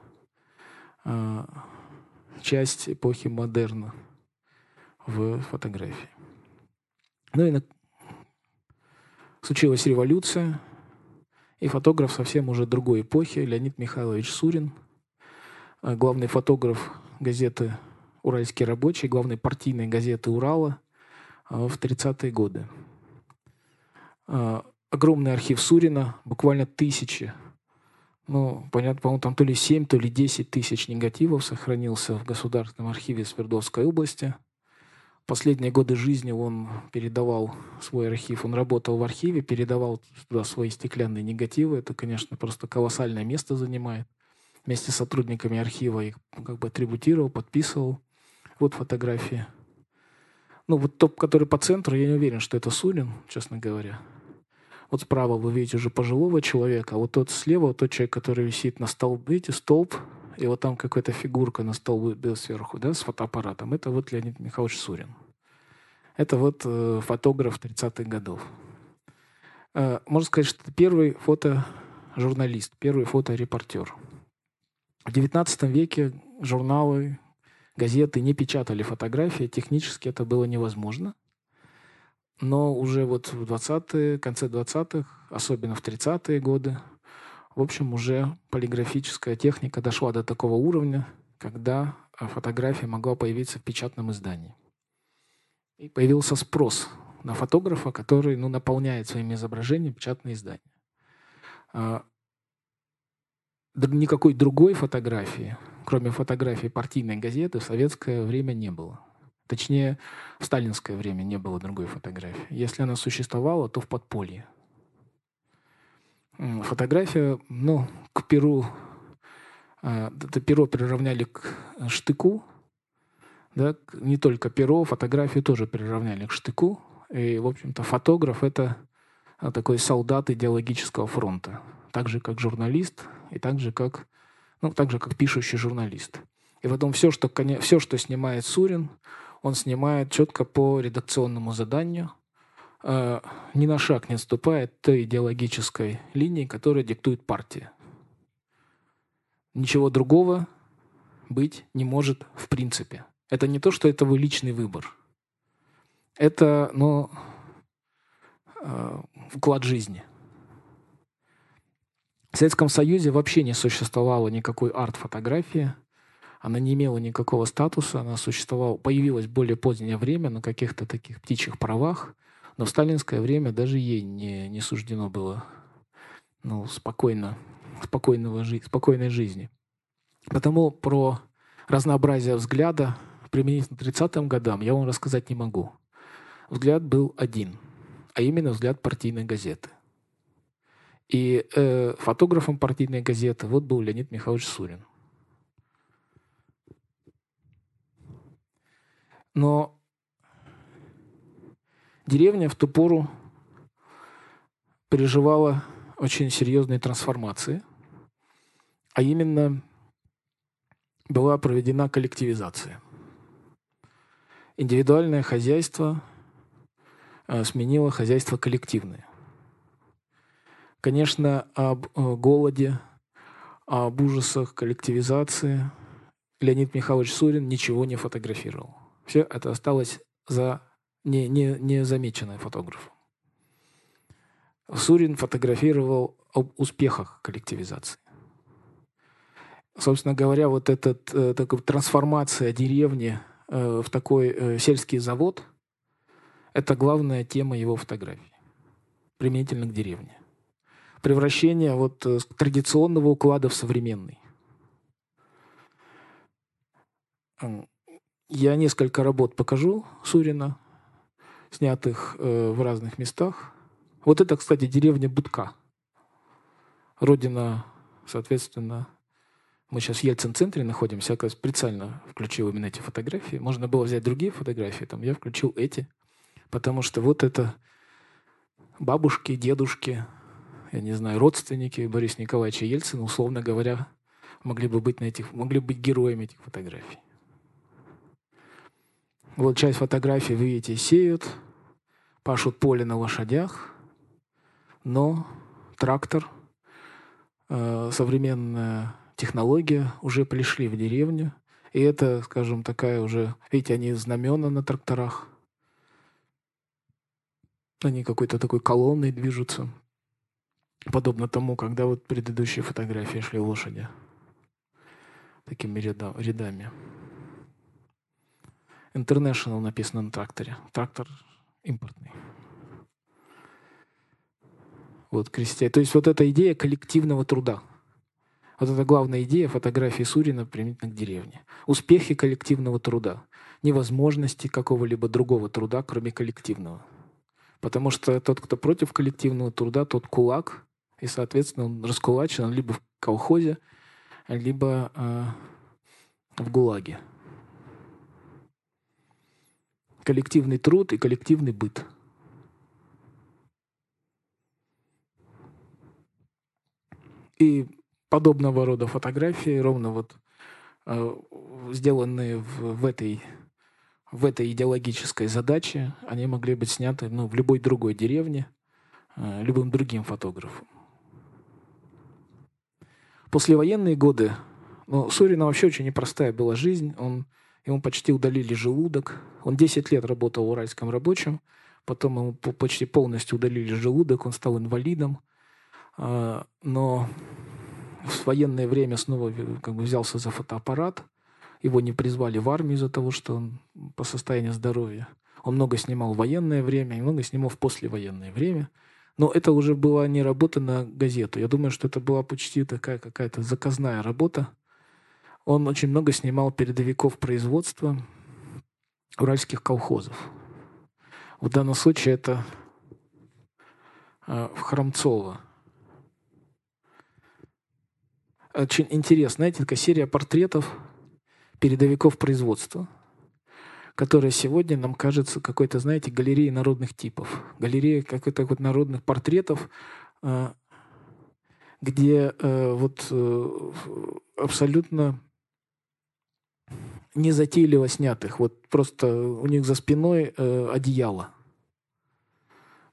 часть эпохи модерна в фотографии. Ну и случилась революция, и фотограф совсем уже другой эпохи, Леонид Михайлович Сурин, главный фотограф газеты «Уральский рабочий», главной партийной газеты Урала, в 30-е годы. Огромный архив Сурина, буквально тысячи. Ну, понятно, по-моему, там то ли 7, то ли 10 тысяч негативов сохранился в Государственном архиве Свердловской области. Последние годы жизни он передавал свой архив. Он работал в архиве, передавал туда свои стеклянные негативы. Это, конечно, просто колоссальное место занимает. Вместе с сотрудниками архива их как бы атрибутировал, подписывал. Вот фотографии. Ну, вот топ, который по центру, я не уверен, что это Сурин, честно говоря. Вот справа вы видите уже пожилого человека, а вот тот слева, вот тот человек, который висит на столбе, видите, столб, и вот там какая-то фигурка на столбе сверху, да, с фотоаппаратом. Это вот Леонид Михайлович Сурин. Это вот фотограф 30-х годов. Можно сказать, что это первый фотожурналист, первый фоторепортер. В 19 веке журналы, газеты не печатали фотографии, технически это было невозможно. Но уже вот в 20-е, конце 20-х, особенно в 30-е годы, в общем, уже полиграфическая техника дошла до такого уровня, когда фотография могла появиться в печатном издании. И появился спрос на фотографа, который, ну, наполняет своими изображениями печатные издания. Никакой другой фотографии, кроме фотографии партийной газеты, в советское время не было. Точнее, в сталинское время не было другой фотографии. Если она существовала, то в подполье. Фотография, ну, к перу, это перо приравняли к штыку. Да? Не только перо, фотографию тоже приравняли к штыку. И, в общем-то, фотограф — это такой солдат идеологического фронта. Так же, как журналист, и так же, как пишущий журналист. И потом все, что снимает Сурин, он снимает четко по редакционному заданию, ни на шаг не отступает той идеологической линии, которая диктует партия. Ничего другого быть не может в принципе. Это не то, что это вы личный выбор. Это, ну, вклад жизни. В Советском Союзе вообще не существовало никакой арт-фотографии. Она не имела никакого статуса. Она существовала, появилась в более позднее время на каких-то таких птичьих правах. Но в сталинское время даже ей не суждено было, ну, спокойной жизни. Потому про разнообразие взгляда применительно к 30-м годам я вам рассказать не могу. Взгляд был один, а именно взгляд партийной газеты. И фотографом партийной газеты вот был Леонид Михайлович Сурин. Но деревня в ту пору переживала очень серьезные трансформации, а именно была проведена коллективизация. Индивидуальное хозяйство сменило хозяйство коллективное. Конечно, об голоде, об ужасах коллективизации Леонид Михайлович Сурин ничего не фотографировал. Все это осталось незамеченное фотографом. Сурин фотографировал об успехах коллективизации. собственно говоря, вот эта трансформация деревни в такой сельский завод – это главная тема его фотографий, применительно к деревне. Превращение вот традиционного уклада в современный. Я несколько работ покажу Сурина, снятых в разных местах. Вот это, кстати, деревня Будка. Родина, соответственно, мы сейчас в Ельцин-центре находимся. Я специально включил именно эти фотографии. Можно было взять другие фотографии, там я включил эти. Потому что вот это бабушки, дедушки, я не знаю, родственники Бориса Николаевича Ельцина, условно говоря, могли быть героями этих фотографий. Вот часть фотографий, вы видите, сеют, пашут поле на лошадях, но трактор, современная технология уже пришли в деревню. И это, скажем, такая уже... Видите, они знамена на тракторах. Они какой-то такой колонной движутся. Подобно тому, когда вот предыдущие фотографии шли лошади. Такими рядами. International написано на тракторе. Трактор импортный. Вот крестьяне. То есть вот эта идея коллективного труда. Вот это главная идея фотографии Сурина применительно к деревне. Успехи коллективного труда. Невозможности какого-либо другого труда, кроме коллективного. Потому что тот, кто против коллективного труда, тот кулак. И, соответственно, он раскулачен. Он либо в колхозе, либо в ГУЛАГе. Коллективный труд и коллективный быт. И подобного рода фотографии, ровно вот сделанные в этой идеологической задаче, они могли быть сняты в любой другой деревне, любым другим фотографом. Послевоенные годы. Ну, Сурина вообще очень непростая была жизнь. Ему почти удалили желудок. Он 10 лет работал в Уральском рабочем. Потом ему почти полностью удалили желудок. Он стал инвалидом. Но в военное время снова взялся за фотоаппарат. Его не призвали в армию из-за того, что он по состоянию здоровья. Он много снимал в военное время, много снимал в послевоенное время. Но это уже была не работа на газету. Я думаю, что это была почти такая какая-то заказная работа. Он очень много снимал передовиков производства уральских колхозов. В данном случае это в Храмцово. Очень интересно, знаете, такая серия портретов передовиков производства, которая сегодня нам кажется какой-то, знаете, галереей народных типов. Галерея каких-то вот народных портретов, где абсолютно незатейливо снятых. Вот просто у них за спиной одеяло.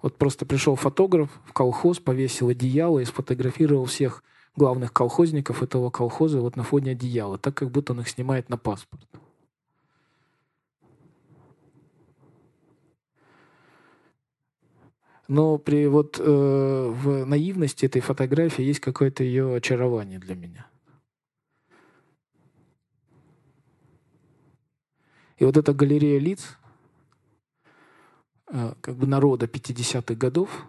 Вот просто пришел фотограф в колхоз, повесил одеяло и сфотографировал всех главных колхозников этого колхоза вот на фоне одеяла, так как будто он их снимает на паспорт. Но при в наивности этой фотографии есть какое-то ее очарование для меня. И вот эта галерея лиц народа 50-х годов,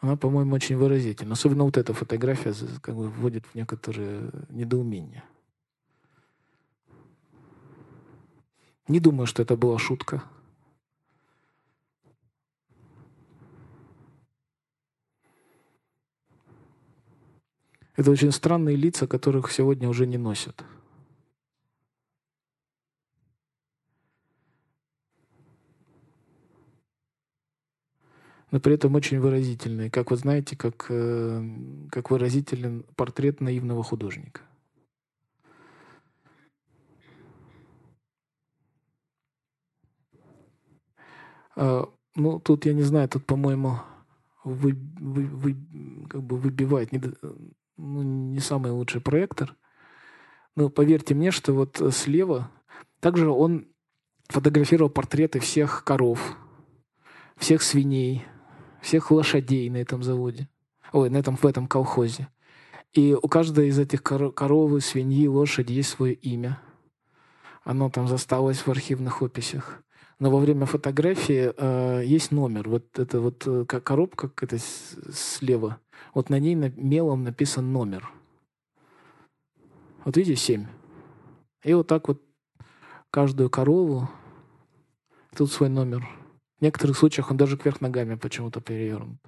она, по-моему, очень выразительна. Особенно вот эта фотография вводит в некоторые недоумения. Не думаю, что это была шутка. Это очень странные лица, которых сегодня уже не носят. Но при этом очень выразительный. Как вы знаете, как выразителен портрет наивного художника. Ну, тут, я не знаю, тут, по-моему, выбивает не самый лучший проектор. Но поверьте мне, что вот слева также он фотографировал портреты всех коров, всех свиней, всех лошадей на этом заводе, в этом колхозе. И у каждой из этих коровы, свиньи, лошади есть свое имя. Оно там засталось в архивных описях. Но во время фотографии есть номер. Вот это вот как коробка, как это слева. Вот на ней мелом написан номер. Вот видите, 7. И вот так вот каждую корову. Тут свой номер. В некоторых случаях он даже кверх ногами почему-то перевернут.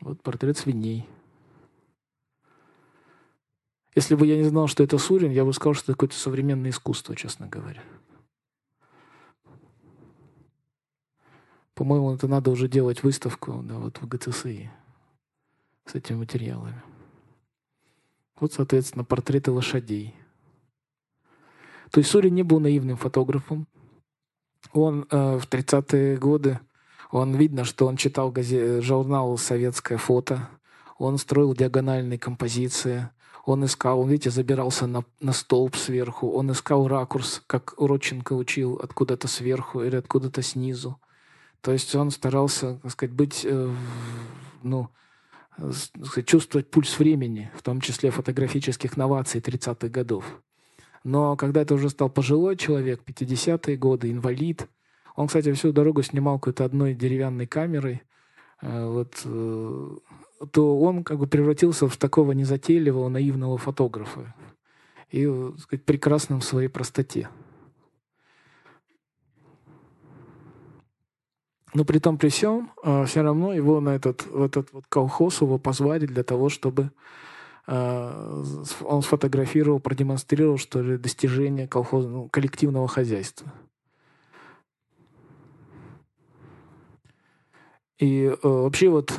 Вот портрет свиней. Если бы я не знал, что это Сурин, я бы сказал, что это какое-то современное искусство, честно говоря. По-моему, это надо уже делать выставку, да, вот в ГЦСИ с этими материалами. Вот, соответственно, портреты лошадей. То есть Сурин не был наивным фотографом. Он в 30-е годы, он видно, что он читал журнал «Советское фото», он строил диагональные композиции, он искал, он, видите, забирался на столб сверху, он искал ракурс, как Родченко учил, откуда-то сверху или откуда-то снизу. То есть он старался, так сказать, быть, чувствовать пульс времени, в том числе фотографических новаций 30-х годов. Но когда это уже стал пожилой человек, 50-е годы, инвалид, он, кстати, всю дорогу снимал какой-то одной деревянной камерой, то он как бы превратился в такого незатейливого, наивного фотографа. И, так сказать, прекрасным в своей простоте. Но при том, при всем, все равно его в этот вот колхоз его позвали для того, чтобы он сфотографировал, продемонстрировал, что ли, достижения коллективного хозяйства. И вообще вот,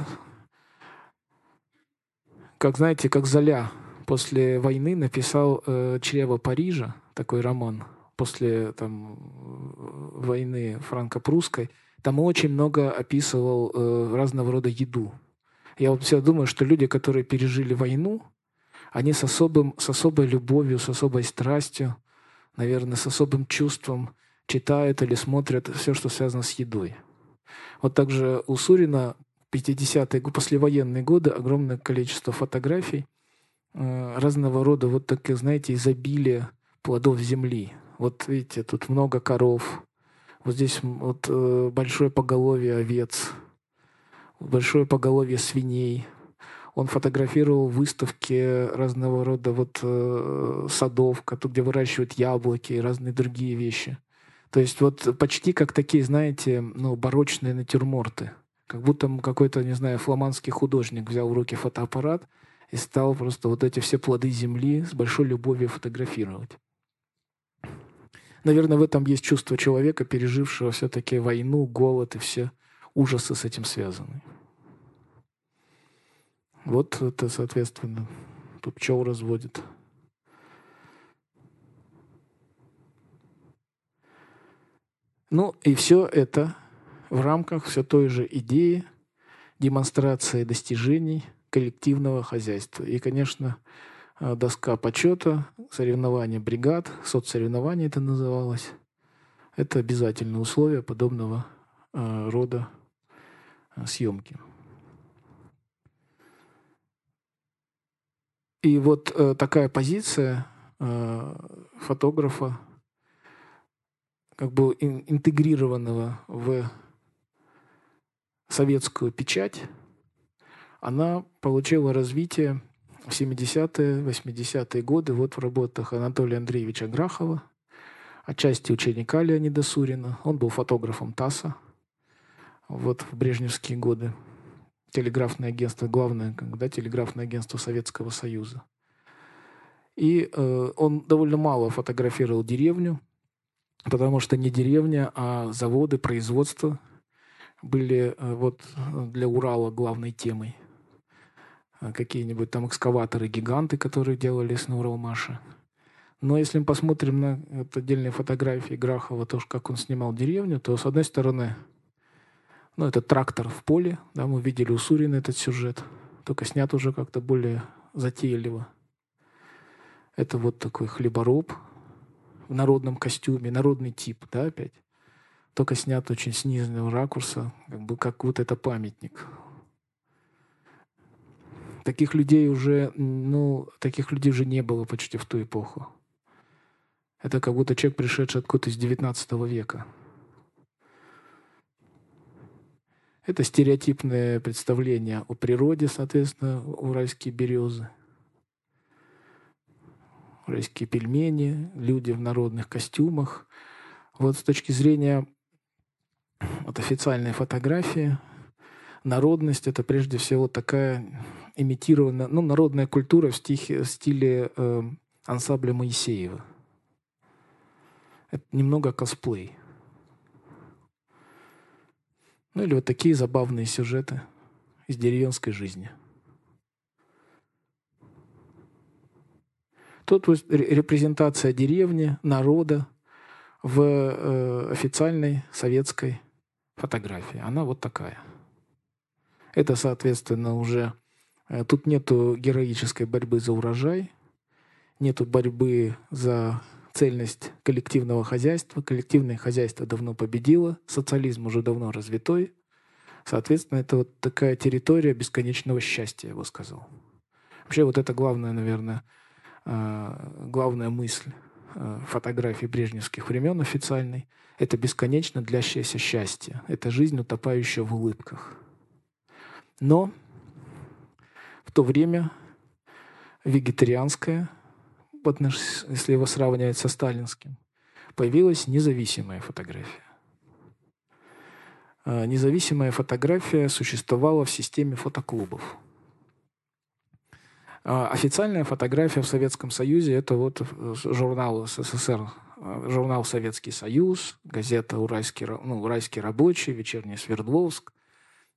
как знаете, как Золя после войны написал «Чрево Парижа», такой роман, после там, войны франко-прусской, там очень много описывал разного рода еду. Я вот всегда думаю, что люди, которые пережили войну, они с особой любовью, с особой страстью, наверное, с особым чувством читают или смотрят все, что связано с едой. Вот также у Сурина 50-е, послевоенные годы огромное количество фотографий разного рода, вот такие, знаете, изобилие плодов земли. Вот видите, тут много коров, вот здесь вот большое поголовье овец, большое поголовье свиней. Он фотографировал выставки разного рода вот, садов, где выращивают яблоки и разные другие вещи. То есть вот почти как такие, знаете, барочные натюрморты. Как будто какой-то, не знаю, фламандский художник взял в руки фотоаппарат и стал просто вот эти все плоды земли с большой любовью фотографировать. Наверное, в этом есть чувство человека, пережившего все-таки войну, голод и все ужасы с этим связаны. Вот это, соответственно, тут пчел разводит. Ну и все это в рамках все той же идеи демонстрации достижений коллективного хозяйства. И, конечно, доска почета, соревнования бригад, соцсоревнования это называлось. Это обязательное условие подобного рода съемки. И вот такая позиция фотографа, как бы интегрированного в советскую печать, она получила развитие в 70-е, 80-е годы вот в работах Анатолия Андреевича Грахова, отчасти ученика Леонида Сурина. Он был фотографом ТАССа вот в брежневские годы. Телеграфное агентство, главное, да, телеграфное агентство Советского Союза. И он довольно мало фотографировал деревню, потому что не деревня, а заводы, производства были вот для Урала главной темой. Какие-нибудь там экскаваторы-гиганты, которые делались на Уралмаше. Но если мы посмотрим на вот отдельные фотографии Грахова, то, как он снимал деревню, то, с одной стороны, это трактор в поле. Да, мы видели у Сурина этот сюжет, только снят уже как-то более затейливо. Это вот такой хлебороб в народном костюме, народный тип, да, опять. Только снят очень с нижнего ракурса, как будто это памятник. Таких людей уже не было почти в ту эпоху. Это как будто человек, пришедший откуда-то из 19 века. Это стереотипное представление о природе, соответственно, уральские березы, уральские пельмени, люди в народных костюмах. Вот с точки зрения вот, официальной фотографии, народность — это прежде всего такая имитированная, ну, народная культура в стиле ансамбля Моисеева. Это немного косплей. Ну или вот такие забавные сюжеты из деревенской жизни. Тут вот репрезентация деревни, народа в официальной советской фотографии. Она вот такая. Это, соответственно, уже... Тут нету героической борьбы за урожай, нету борьбы за цельность коллективного хозяйства. Коллективное хозяйство давно победило, социализм уже давно развитой. Соответственно, это вот такая территория бесконечного счастья, я бы сказал. Вообще вот это главная, наверное, главная мысль фотографий брежневских времен официальной. Это бесконечно длящееся счастье. Это жизнь, утопающая в улыбках. Но в то время вегетарианская, если его сравнивать со сталинским, появилась независимая фотография. Независимая фотография существовала в системе фотоклубов. Официальная фотография в Советском Союзе – это вот журнал СССР, журнал «Советский Союз», газета «Уральский рабочий», «Вечерний Свердловск»,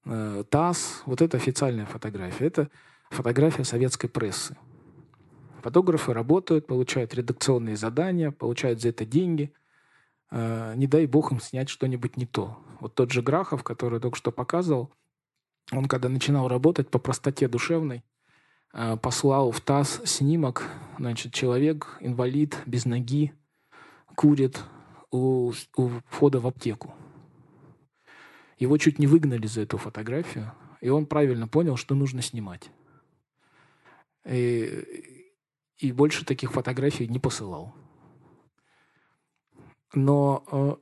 ТАСС. Вот это официальная фотография. Это фотография советской прессы. Фотографы работают, получают редакционные задания, получают за это деньги. Не дай бог им снять что-нибудь не то. Вот тот же Грахов, который я только что показывал, он, когда начинал работать, по простоте душевной послал в ТАСС снимок. Значит, человек, инвалид, без ноги, курит у входа в аптеку. Его чуть не выгнали за эту фотографию, и он правильно понял, что нужно снимать. И больше таких фотографий не посылал. Но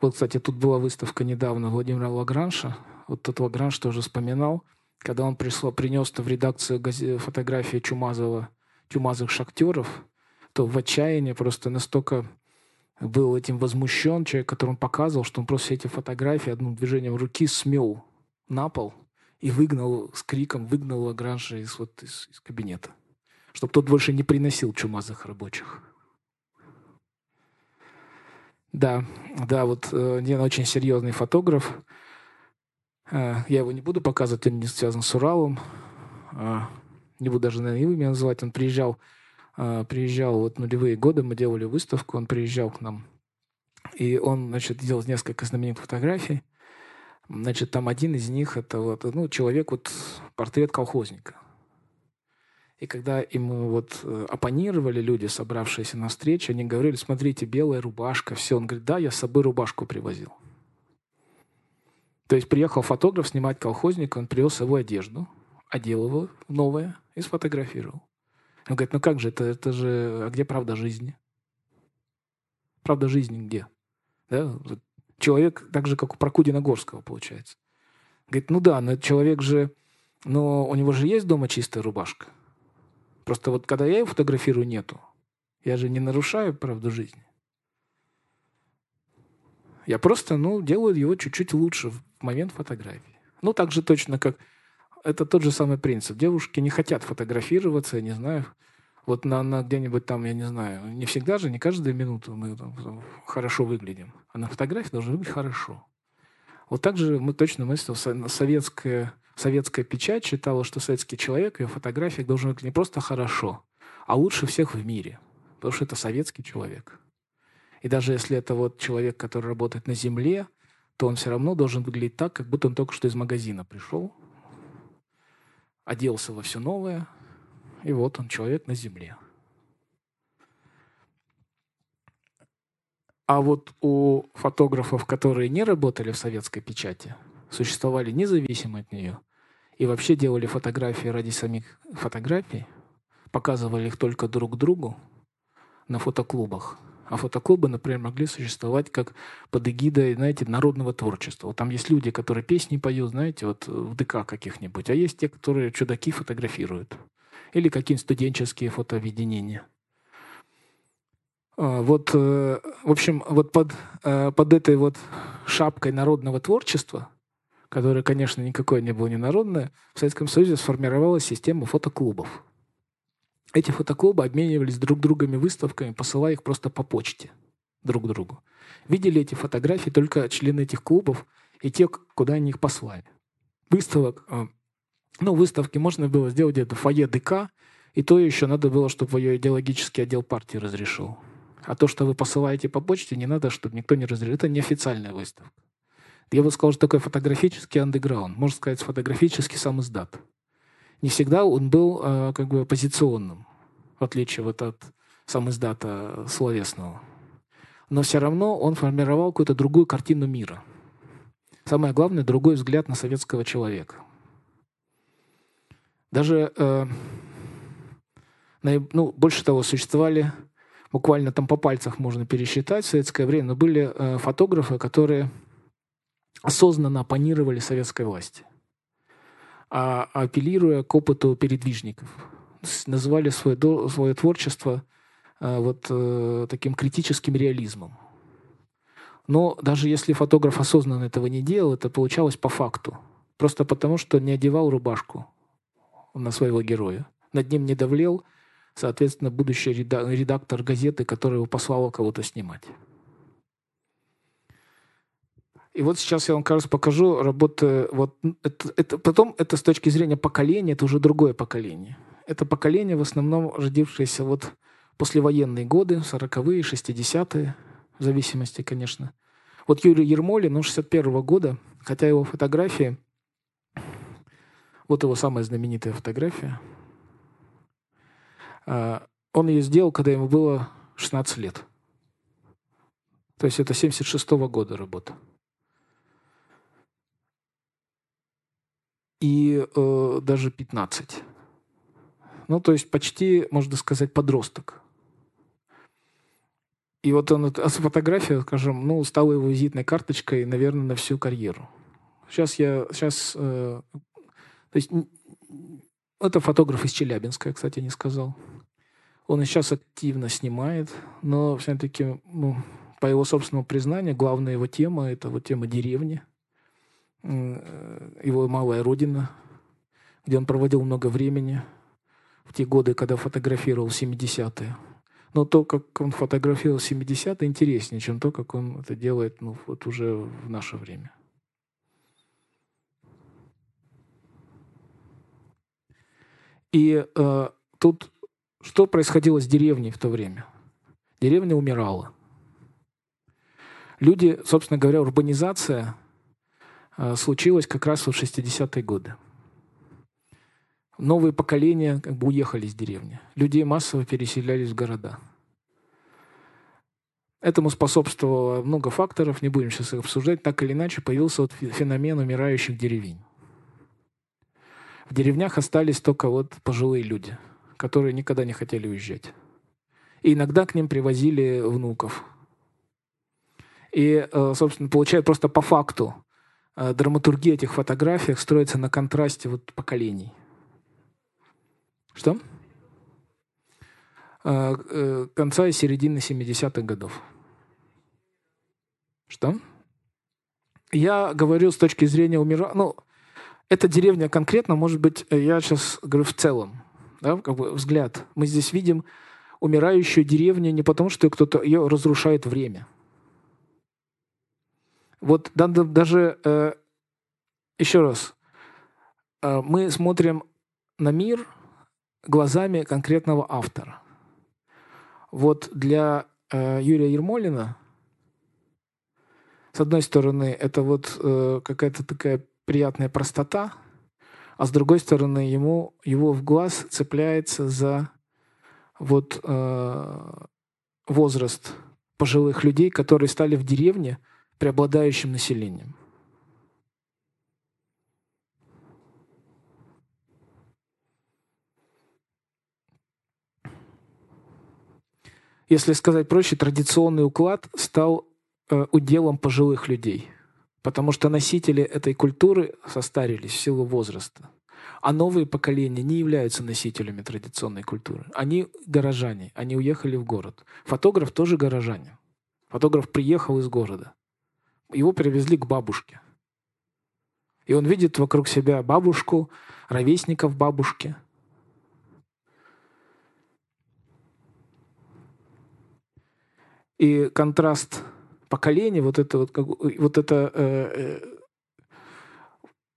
вот, кстати, тут была выставка недавно Владимира Лагранжа. Вот тот Лагранж тоже вспоминал, когда он принес в редакцию фотографии чумазых шахтеров, то в отчаянии просто настолько был этим возмущен человек, которому показывал, что он просто все эти фотографии одним движением руки смел на пол и выгнал с криком, выгнал Лагранжа из кабинета, чтобы тот больше не приносил чумазых рабочих. Да, вот Ден очень серьезный фотограф. Я его не буду показывать, он не связан с Уралом. Не буду даже, наверное, его имя называть. Он приезжал вот нулевые годы, мы делали выставку, он приезжал к нам. И он, значит, делал несколько знаменитых фотографий. Значит, там один из них, это вот, ну, человек, вот, портрет колхозника. И когда ему вот оппонировали люди, собравшиеся на встречу, они говорили: смотрите, белая рубашка, все. Он говорит: да, я с собой рубашку привозил. То есть приехал фотограф снимать колхозника, он привез его одежду, одел его новое и сфотографировал. Он говорит: ну как же, это же, а где правда жизни? Правда жизни где? Да? Человек так же, как у Прокудина-Горского, получается. Говорит: ну да, но этот человек же, но у него же есть дома чистая рубашка. Просто вот когда я ее фотографирую, нету. Я же не нарушаю правду жизни. Я просто, ну, делаю его чуть-чуть лучше в момент фотографии. Ну, так же точно, как... Это тот же самый принцип. Девушки не хотят фотографироваться, я не знаю, вот на где-нибудь там, я не знаю, не всегда же, не каждую минуту мы там хорошо выглядим. А на фотографии должно выглядеть хорошо. Вот так же мы точно мыслим, советская печать считала, что советский человек, ее фотографии должен выглядеть не просто хорошо, а лучше всех в мире, потому что это советский человек. И даже если это вот человек, который работает на земле, то он все равно должен выглядеть так, как будто он только что из магазина пришел, оделся во все новое, и вот он, человек на земле. А вот у фотографов, которые не работали в советской печати, существовали независимо от нее и вообще делали фотографии ради самих фотографий, показывали их только друг другу на фотоклубах. А фотоклубы, например, могли существовать как под эгидой, знаете, народного творчества. Вот там есть люди, которые песни поют, знаете, вот в ДК каких-нибудь, а есть те, которые чудаки фотографируют. Или какие-нибудь студенческие фотообъединения. Вот, в общем, вот под этой вот шапкой народного творчества, которое, конечно, никакое не было не народное, в Советском Союзе сформировалась система фотоклубов. Эти фотоклубы обменивались друг другом выставками, посылая их просто по почте друг другу. Видели эти фотографии только члены этих клубов и те, куда они их послали. Выставок, ну, выставки можно было сделать где-то в фойе ДК, и то еще надо было, чтобы ее идеологический отдел партии разрешил. А то, что вы посылаете по почте, не надо, чтобы никто не разрешил. Это неофициальная выставка. Я бы сказал, что такой фотографический андеграунд, можно сказать, фотографический сам издат. Не всегда он был как бы оппозиционным, в отличие вот от сам издата словесного. Но все равно он формировал какую-то другую картину мира. Самое главное, другой взгляд на советского человека. Даже, ну, больше того, существовали, буквально там по пальцах можно пересчитать в советское время, но были фотографы, которые осознанно оппонировали советской власти, апеллируя к опыту передвижников. Называли свое творчество таким критическим реализмом. Но даже если фотограф осознанно этого не делал, это получалось по факту. Просто потому, что не одевал рубашку на своего героя. Над ним не давлел, соответственно, будущий редактор газеты, который его послал кого-то снимать. И вот сейчас я вам, кажется, покажу работы. Вот это, потом это с точки зрения поколения, это уже другое поколение. Это поколение, в основном родившееся вот послевоенные годы, 40-е, 60-е, в зависимости, конечно. Вот Юрий Ермолин, он 61-го года, хотя его фотографии, вот его самая знаменитая фотография, он ее сделал, когда ему было 16 лет. То есть это 76-го года работа. И даже 15. Ну, то есть почти, можно сказать, подросток. И вот он, фотография, скажем, ну, стала его визитной карточкой, наверное, на всю карьеру. То есть, это фотограф из Челябинска, я, кстати, не сказал. Он и сейчас активно снимает, но все-таки, ну, по его собственному признанию, главная его тема – это вот тема деревни. Его малая родина, где он проводил много времени в те годы, когда фотографировал 70-е. Но то, как он фотографировал 70-е, интереснее, чем то, как он это делает, ну, вот уже в наше время. И тут что происходило с деревней в то время? Деревня умирала. Люди, собственно говоря, урбанизация случилось как раз в 60-е годы. Новые поколения как бы уехали из деревни. Людей массово переселялись в города. Этому способствовало много факторов, не будем сейчас их обсуждать. Так или иначе появился вот феномен умирающих деревень. В деревнях остались только вот пожилые люди, которые никогда не хотели уезжать. И иногда к ним привозили внуков. И, собственно, получают просто по факту, драматургия этих фотографий строится на контрасте вот поколений. Что? Конца и середины 70-х годов. Что? Я говорю с точки зрения ну, эта деревня конкретно, может быть, я сейчас говорю в целом, да, как бы взгляд. Мы здесь видим умирающую деревню не потому, что кто-то ее разрушает время. Вот даже, еще раз, мы смотрим на мир глазами конкретного автора. Вот для Юрия Ермолина, с одной стороны, это вот какая-то такая приятная простота, а с другой стороны, его в глаз цепляется за вот, возраст пожилых людей, которые стали в деревне преобладающим населением. если сказать проще, традиционный уклад стал уделом пожилых людей, потому что носители этой культуры состарились в силу возраста. А новые поколения не являются носителями традиционной культуры. Они горожане, они уехали в город. Фотограф тоже горожанин. Фотограф приехал из города. Его перевезли к бабушке. И он видит вокруг себя бабушку, ровесников бабушки. И контраст поколений,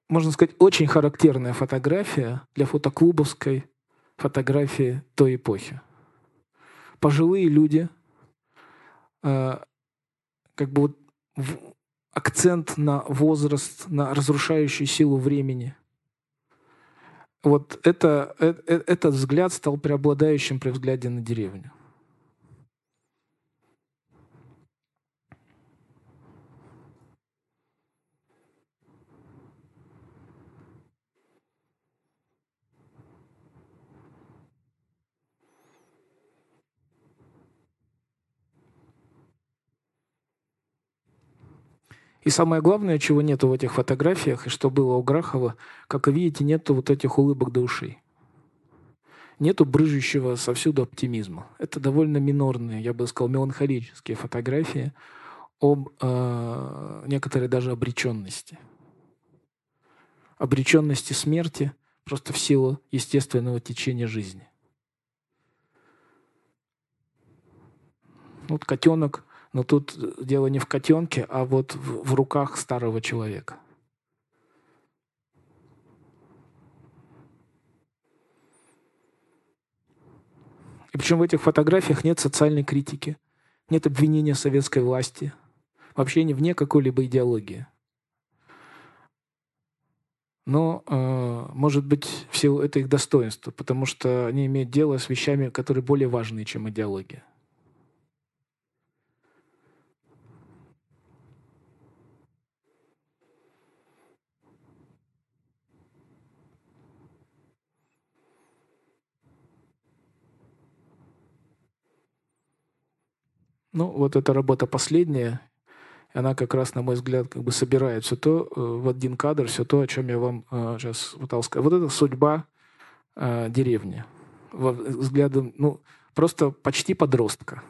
можно сказать, очень характерная фотография для фотоклубовской фотографии той эпохи. Пожилые люди, акцент на возраст, на разрушающую силу времени. Вот этот взгляд стал преобладающим при взгляде на деревню. И самое главное, чего нету в этих фотографиях, и что было у Грахова, как вы видите, нету вот этих улыбок до ушей. Нету брызжущего совсюду оптимизма. Это довольно минорные, я бы сказал, меланхолические фотографии об некоторой даже обреченности. Обреченности смерти просто в силу естественного течения жизни. Вот котенок. Но тут дело не в котенке, а вот в руках старого человека. И причем в этих фотографиях нет социальной критики, нет обвинения советской власти, вообще не вне какой-либо идеологии. Но, может быть, в силу это их достоинство, потому что они имеют дело с вещами, которые более важны, чем идеология. Ну, вот эта работа последняя, она как раз, на мой взгляд, собирает все то, в один кадр, все то, о чем я вам сейчас пытался сказать. Вот это судьба деревни. Взглядом, просто почти подростка.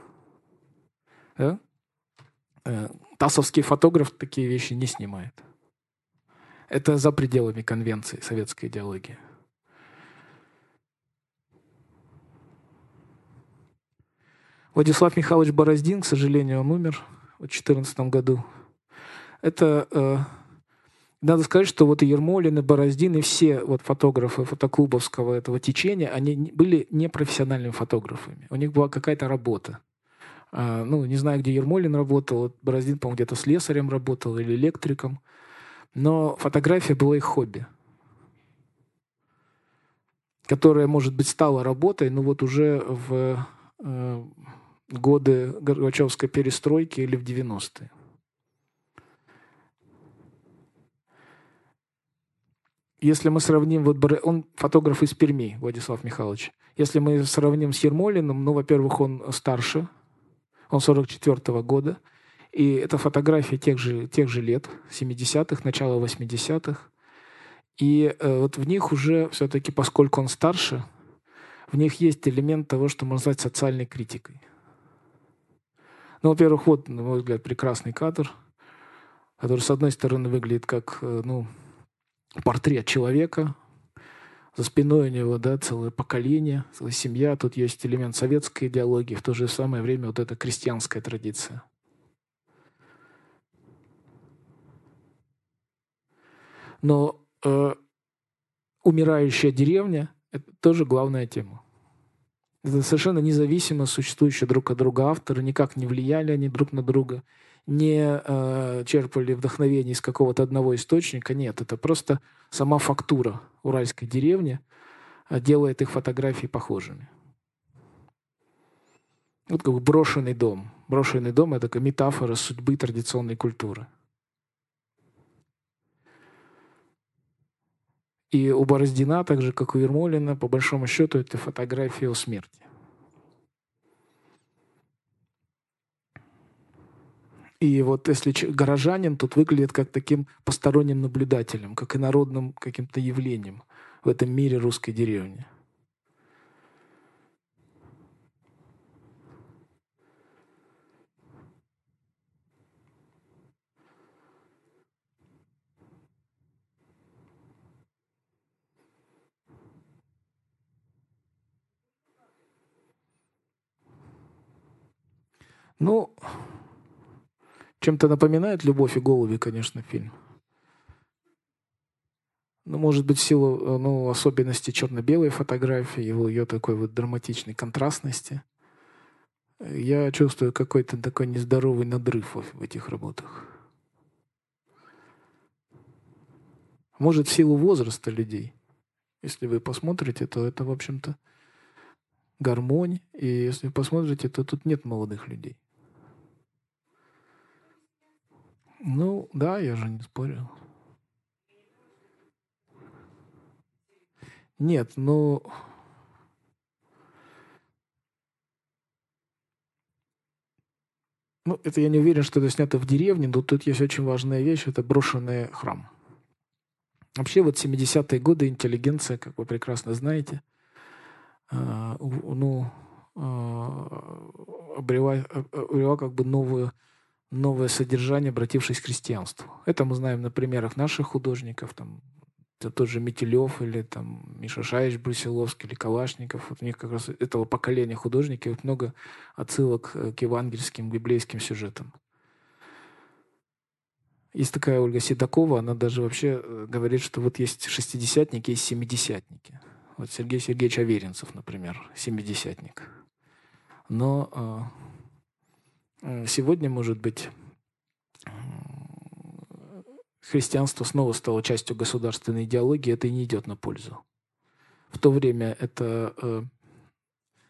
Да? ТАССовский фотограф такие вещи не снимает. Это за пределами конвенции советской идеологии. Владислав Михайлович Бороздин, к сожалению, он умер в 2014 году. Это, надо сказать, что вот и Ермолин, и Бороздин, и все вот фотографы фотоклубовского этого течения, они были непрофессиональными фотографами. У них была какая-то работа. Не знаю, где Ермолин работал, Бороздин, по-моему, где-то слесарем работал или электриком. Но фотография была их хобби, которая, может быть, стала работой, но вот уже в годы Горбачевской перестройки или в 90-е. Если мы сравним, он фотограф из Перми, Владислав Михайлович. Если мы сравним с Ермолиным, во-первых, он старше, он 44-го года, и это фотографии тех же лет, 70-х, начала 80-х. И вот в них уже все-таки, поскольку он старше, в них есть элемент того, что можно назвать социальной критикой. Во-первых, вот, на мой взгляд, прекрасный кадр, который, с одной стороны, выглядит как портрет человека. За спиной у него целое поколение, целая семья. Тут есть элемент советской идеологии, в то же самое время вот эта крестьянская традиция. Но умирающая деревня — это тоже главная тема. Это совершенно независимо существующие друг от друга авторы, никак не влияли они друг на друга, не черпали вдохновение из какого-то одного источника. Нет, это просто сама фактура уральской деревни делает их фотографии похожими. Вот как брошенный дом. Брошенный дом — это такая метафора судьбы традиционной культуры. И у Бороздина, так же, как у Ермолина, по большому счету, это фотография о смерти. И вот если горожанин, тут выглядит как таким посторонним наблюдателем, как инородным каким-то явлением в этом мире русской деревни. Ну, чем-то напоминает «Любовь и голуби», конечно, фильм. Но, может быть, в силу особенностей черно-белой фотографии, ее такой вот драматичной контрастности, я чувствую какой-то такой нездоровый надрыв в этих работах. Может, в силу возраста людей. Если вы посмотрите, то это, в общем-то, гармонь. И если вы посмотрите, то тут нет молодых людей. Ну, да, я же не спорю. Нет, ну... Ну, это я не уверен, что это снято в деревне, но тут есть очень важная вещь, это брошенный храм. Вообще, вот 70-е годы интеллигенция, как вы прекрасно знаете, обрела как бы новое содержание, обратившись к крестьянству. Это мы знаем на примерах наших художников, там, тот же Метелев или там Миша Шаевич Брусиловский или Калашников. Вот у них как раз этого поколения художников вот много отсылок к евангельским, библейским сюжетам. Есть такая Ольга Седокова, она даже вообще говорит, что вот есть шестидесятники, есть семидесятники. Вот Сергей Сергеевич Аверинцев, например, семидесятник. Но... Сегодня, может быть, христианство снова стало частью государственной идеологии, это и не идет на пользу. В то время это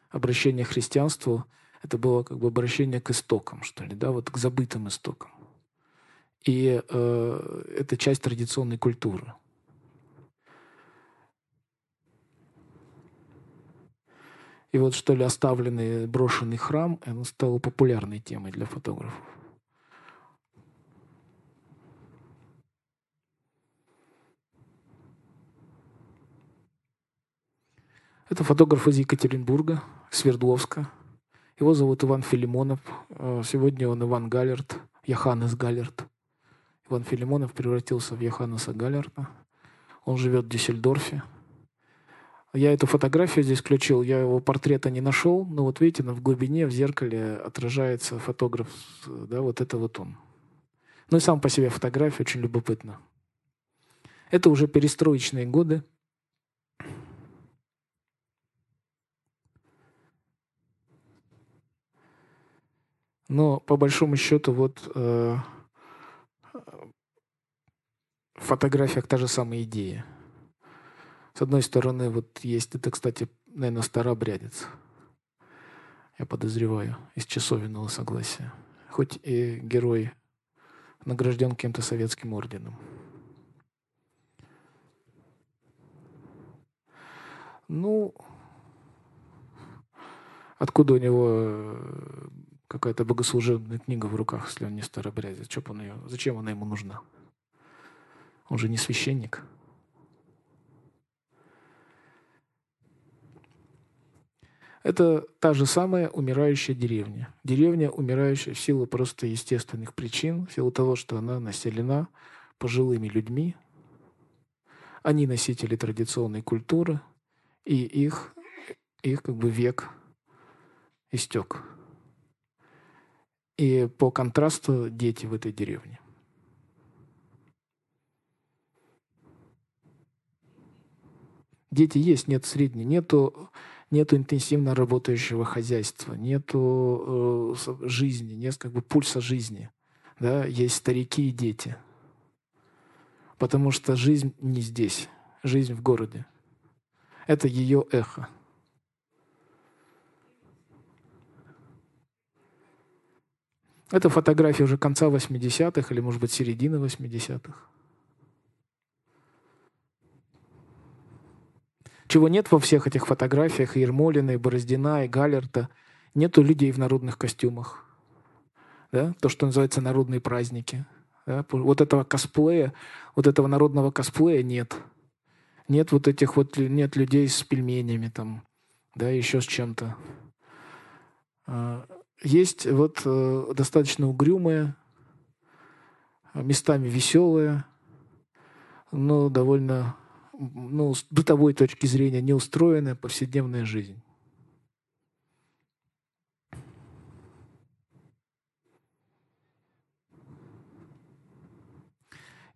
обращение к христианству, это было как бы обращение к истокам, что ли, да, вот к забытым истокам. И это часть традиционной культуры. И вот, что ли, оставленный, брошенный храм, он стал популярной темой для фотографов. Это фотограф из Екатеринбурга, Свердловска. Его зовут Иван Филимонов. Сегодня он Иван Галлерт, Иоганнес Галлерт. Иван Филимонов превратился в Иоганнеса Галлерта. Он живет в Дюссельдорфе. Я эту фотографию здесь включил, я его портрета не нашел, но вот видите, в глубине, в зеркале отражается фотограф, да, вот это вот он. Ну и сам по себе фотография очень любопытна. Это уже перестроечные годы. Но по большому счету вот в фотографиях та же самая идея. С одной стороны, вот есть, это, кстати, наверное, старообрядец, я подозреваю, из Часовиного согласия. Хоть и герой награжден каким-то советским орденом. Ну, откуда у него какая-то богослужебная книга в руках, если он не старообрядец? Зачем она ему нужна? Он же не священник. Это та же самая умирающая деревня. Деревня, умирающая в силу просто естественных причин, в силу того, что она населена пожилыми людьми. Они носители традиционной культуры, и их как бы век истек. И по контрасту дети в этой деревне. Дети есть, нет средней, нету интенсивно работающего хозяйства, нету жизни, нет как бы пульса жизни. Да? Есть старики и дети. Потому что жизнь не здесь, жизнь в городе. Это ее эхо. Это фотографии уже конца 80-х или, может быть, середины 80-х. Чего нет во всех этих фотографиях и Ермолина, и Бороздина, и Галлерта, нету людей в народных костюмах. да, то, что называется народные праздники. Да? Вот этого косплея, вот этого народного косплея нет. Нет вот этих вот, нет людей с пельменями там, да, еще с чем-то. Есть вот достаточно угрюмые, местами веселые, но довольно, ну, с бытовой точки зрения неустроенная повседневная жизнь.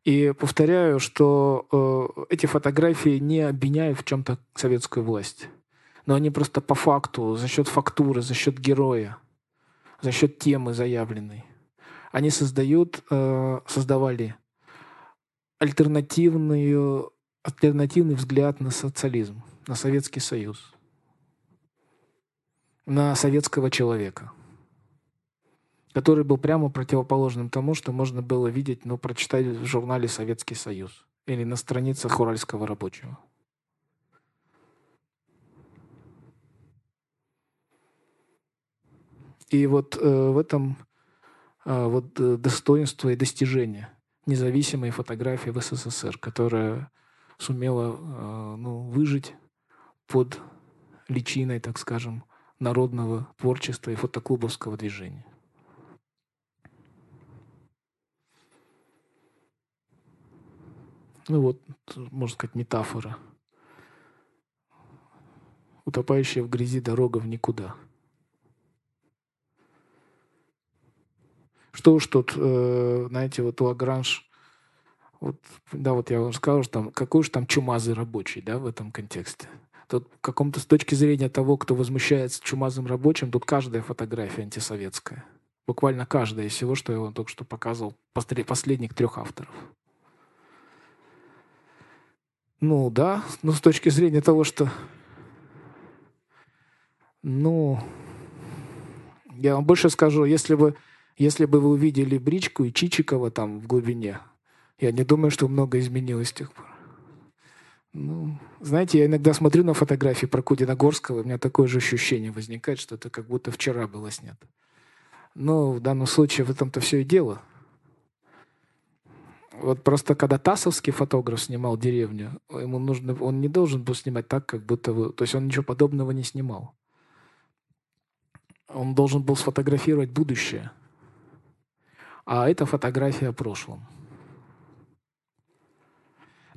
И повторяю, что эти фотографии не обвиняют в чем-то советскую власть. Но они просто по факту, за счет фактуры, за счет героя, за счет темы заявленной. Они создавали альтернативный взгляд на социализм, на Советский Союз, на советского человека, который был прямо противоположным тому, что можно было видеть, но прочитать в журнале «Советский Союз» или на страницах «Уральского рабочего». И вот в этом вот достоинство и достижение независимой фотографии в СССР, которая сумела выжить под личиной, так скажем, народного творчества и фотоклубовского движения. Ну вот, можно сказать, метафора. Утопающая в грязи дорога в никуда. Что уж тут, знаете, вот Лагранж, вот, да, вот я вам сказал, что там, какой уж там чумазый рабочий, да, в этом контексте. Тут каком-то с точки зрения того, кто возмущается чумазым рабочим, тут каждая фотография антисоветская. Буквально каждая из всего, что я вам только что показывал, последних трех авторов. Ну да, но с точки зрения того, что... Ну, я вам больше скажу, если бы вы увидели Бричку и Чичикова там в глубине, я не думаю, что много изменилось с тех пор. Ну, знаете, я иногда смотрю на фотографии Прокудина-Горского, у меня такое же ощущение возникает, что это как будто вчера было снято. Но в данном случае в этом-то все и дело. Вот просто когда тассовский фотограф снимал деревню, он не должен был снимать так, как будто бы... То есть он ничего подобного не снимал. Он должен был сфотографировать будущее. А это фотография о прошлом.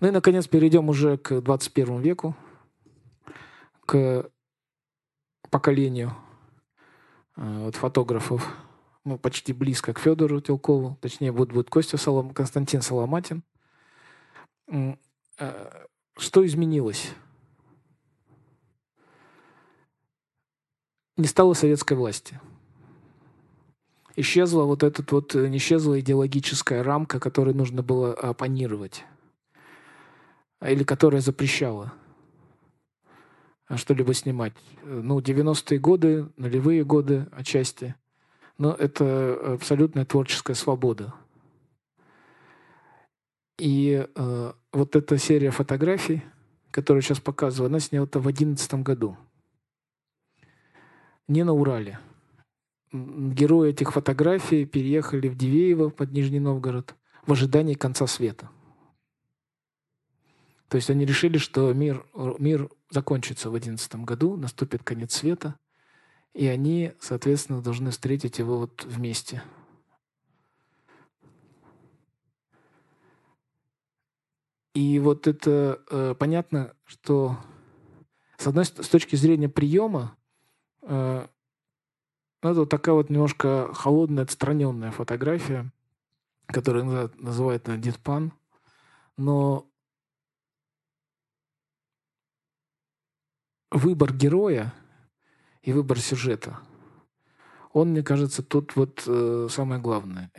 Ну и, наконец, перейдем уже к 21 веку, к поколению фотографов, ну, почти близко к Фёдору Телкову, точнее, будет Константин Соломатин. Что изменилось? Не стало советской власти. Исчезла вот этот вот, не исчезла идеологическая рамка, которой нужно было оппонировать, или которая запрещала что-либо снимать. Ну, 90-е годы, нулевые годы отчасти. Но это абсолютная творческая свобода. И вот эта серия фотографий, которую сейчас показываю, она снята в 2011 году. Не на Урале. Герои этих фотографий переехали в Дивеево под Нижний Новгород в ожидании конца света. То есть они решили, что мир закончится в 2011 году, наступит конец света. И они, соответственно, должны встретить его вот вместе. И вот это понятно, что с точки зрения приема, это вот такая вот немножко холодная, отстраненная фотография, которую называют дитпан, но выбор героя и выбор сюжета. Он, мне кажется, тут вот самое главное.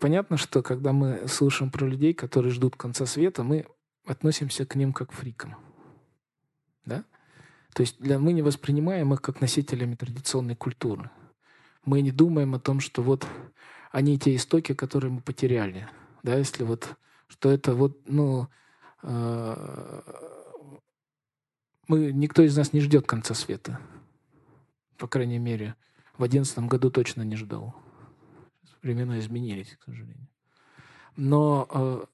Понятно, что когда мы слышим про людей, которые ждут конца света, мы относимся к ним как фрикам. Да? То есть мы не воспринимаем их как носителями традиционной культуры. Мы не думаем о том, что вот они те истоки, которые мы потеряли. Да? Если вот, что это вот, ну... никто из нас не ждет конца света. По крайней мере, в 2011 году точно не ждал. времена изменились, к сожалению. Но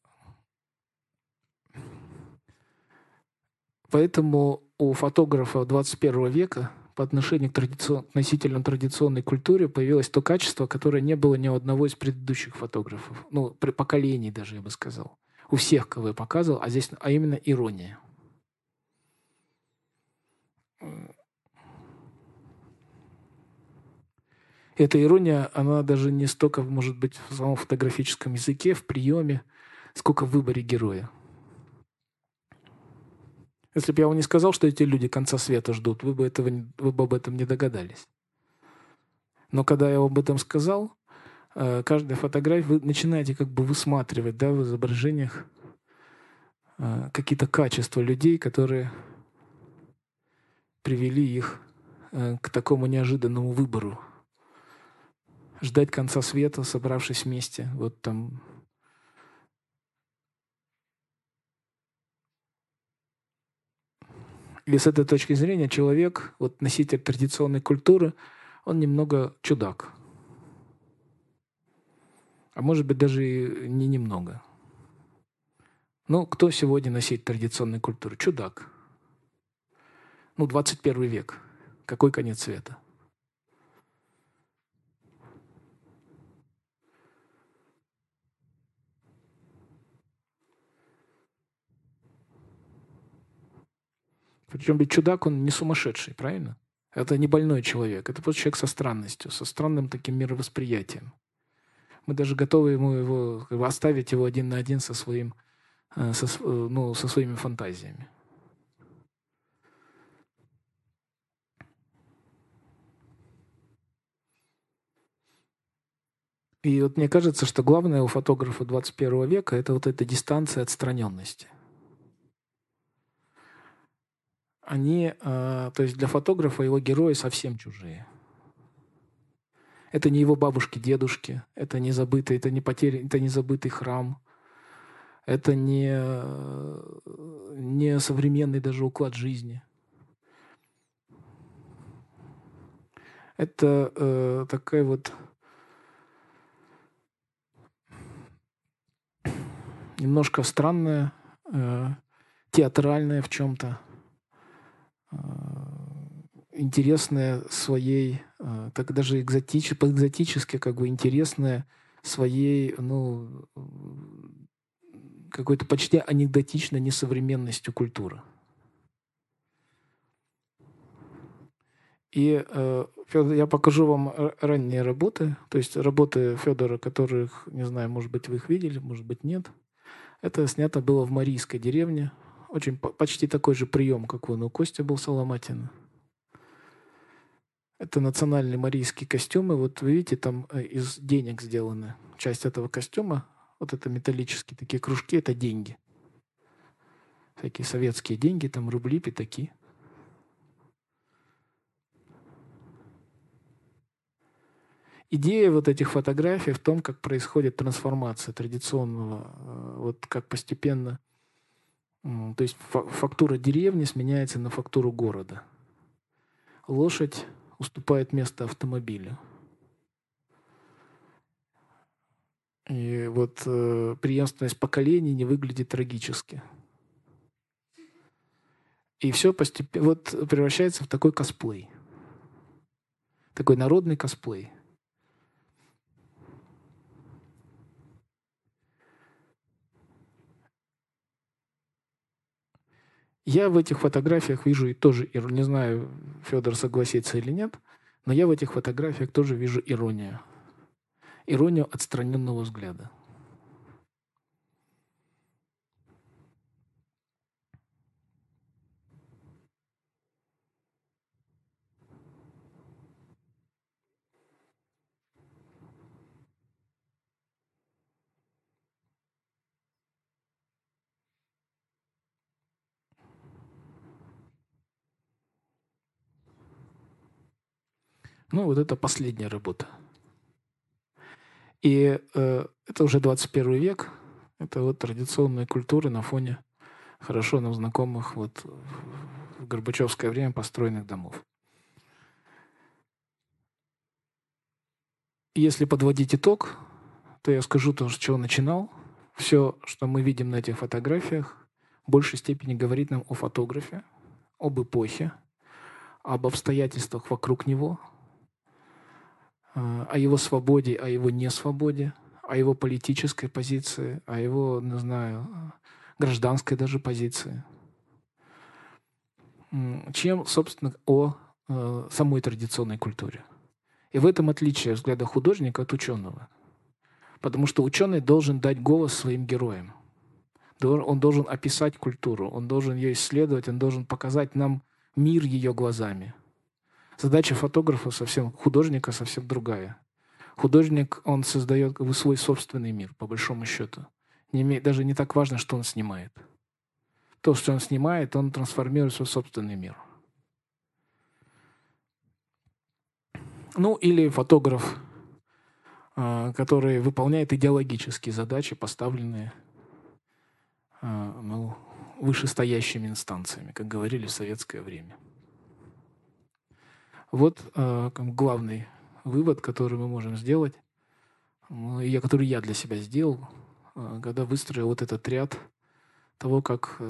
поэтому у фотографа 21 века по отношению к относительно традиционной культуре появилось то качество, которое не было ни у одного из предыдущих фотографов. Ну, при поколении даже, я бы сказал. У всех, кого я показывал, а именно ирония. Эта ирония, она даже не столько, может быть, в самом фотографическом языке, в приеме, сколько в выборе героя. Если бы я вам не сказал, что эти люди конца света ждут, вы бы об этом не догадались. Но когда я об этом сказал, каждая фотография, вы начинаете как бы высматривать, да, в изображениях какие-то качества людей, которые привели их к такому неожиданному выбору. Ждать конца света, собравшись вместе, вот там. И с этой точки зрения человек, вот носитель традиционной культуры, он немного чудак. А может быть, даже и не немного. Ну, кто сегодня носит традиционную культуру? Чудак. Ну, 21 век. Какой конец света? Причем ведь чудак, он не сумасшедший, правильно? Это не больной человек. Это просто человек со странностью, со странным таким мировосприятием. Мы даже готовы оставить его один на один со своими фантазиями. И вот мне кажется, что главное у фотографа 21 века – это вот эта дистанция отстраненности. Они, то есть для фотографа его герои совсем чужие. Это не его бабушки, дедушки, это не забытый, это не забытый храм, это не современный даже уклад жизни. Это такая вот немножко странная, театральная в чем-то, интересная своей, так даже по-экзотически как бы интересная своей, ну, какой-то почти анекдотичной несовременностью культуры. И я покажу вам ранние работы, то есть работы Фёдора, которых, не знаю, может быть, вы их видели, может быть, нет. Это снято было в Марийской деревне. Очень почти такой же прием, как вон у Кости был Соломатина. Это национальные марийские костюмы. Вот вы видите, там из денег сделаны часть этого костюма. Вот это металлические такие кружки, это деньги. Всякие советские деньги, там рубли, пятаки. Идея вот этих фотографий в том, как происходит трансформация традиционного, вот как постепенно. То есть фактура деревни сменяется на фактуру города. Лошадь уступает место автомобилю. И вот преемственность поколений не выглядит трагически. И все постепенно вот превращается в такой косплей. Такой народный косплей. Я в этих фотографиях вижу и тоже, не знаю, Фёдор согласится или нет, но я в этих фотографиях тоже вижу иронию. Иронию отстраненного взгляда. Ну, вот это последняя работа. И это уже 21 век. Это вот традиционная культура на фоне хорошо нам знакомых вот в горбачевское время построенных домов. Если подводить итог, то я скажу то, с чего начинал. Все, что мы видим на этих фотографиях, в большей степени говорит нам о фотографе, об эпохе, об обстоятельствах вокруг него, о его свободе, о его несвободе, о его политической позиции, о его, не знаю, гражданской даже позиции, чем, собственно, о самой традиционной культуре. И в этом отличие взгляда художника от ученого. Потому что ученый должен дать голос своим героям. Он должен описать культуру, он должен ее исследовать, он должен показать нам мир ее глазами. Задача фотографа совсем, художника совсем другая. Художник, он создает как бы свой собственный мир, по большому счету. Даже не так важно, что он снимает. То, что он снимает, он трансформирует в свой собственный мир. Ну, или фотограф, который выполняет идеологические задачи, поставленные вышестоящими инстанциями, как говорили в советское время. Вот главный вывод, который мы можем сделать, который я для себя сделал, когда выстроил вот этот ряд того, как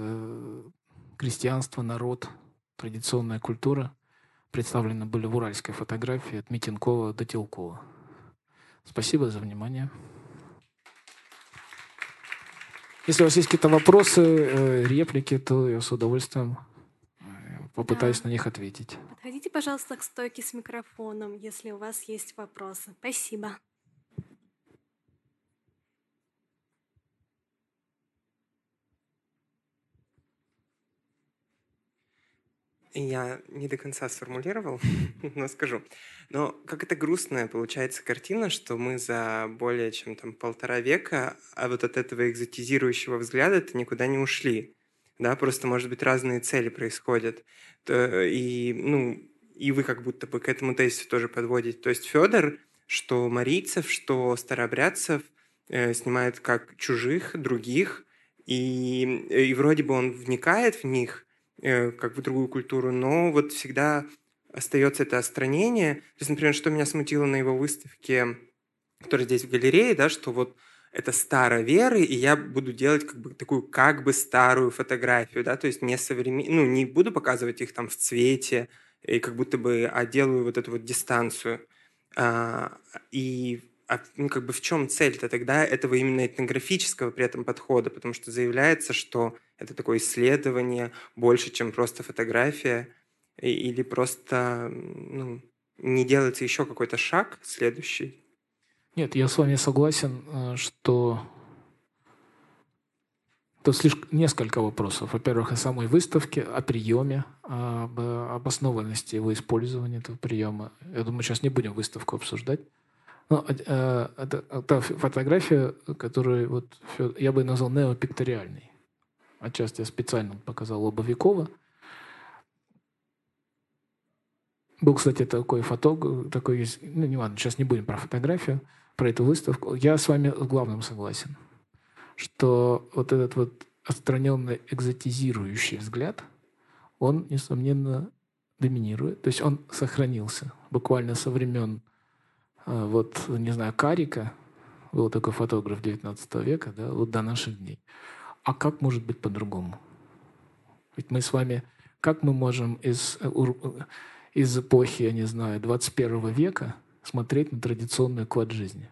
крестьянство, народ, традиционная культура представлены были в уральской фотографии от Метенкова до Телкова. Спасибо за внимание. Если у вас есть какие-то вопросы, реплики, то я с удовольствием попытаюсь на них ответить. Подходите, пожалуйста, к стойке с микрофоном, если у вас есть вопросы. Спасибо. Я не до конца сформулировал, но скажу. Но как это грустная получается картина, что мы за более чем полтора века вот от этого экзотизирующего взгляда-то никуда не ушли. Да, просто, может быть, разные цели происходят. И вы как будто бы к этому тезису тоже подводите. То есть Фёдор, что марийцев, что старообрядцев снимает как чужих, других, и вроде бы он вникает в них, как бы другую культуру, но вот всегда остается это отстранение. То есть, например, что меня смутило на его выставке, которая здесь в галерее, да, что вот это старо веры, и я буду делать как бы такую как бы старую фотографию, да, то есть не современную, не буду показывать их в цвете, и как будто бы, делаю вот эту вот дистанцию. Как бы в чем цель-то тогда этого именно этнографического при этом подхода? Потому что заявляется, что это такое исследование больше, чем просто фотография, или просто не делается еще какой-то шаг следующий? Нет, я с вами согласен, что тут слишком несколько вопросов. Во-первых, о самой выставке, о приеме, об обоснованности его использования, этого приема. Я думаю, сейчас не будем выставку обсуждать. Ну, та фотография, которую я бы назвал неопикториальной. Отчасти я специально показал Лобовикова. Был, кстати, такой фотограф, не ладно, сейчас не будем про фотографию, про эту выставку. Я с вами в главном согласен, что вот этот отстраненный экзотизирующий взгляд, он, несомненно, доминирует. То есть он сохранился буквально со времен Карика, был такой фотограф 19 века, да, до наших дней. А как может быть по-другому? Ведь мы с вами, как мы можем из эпохи, 21 века смотреть на традиционный уклад жизни?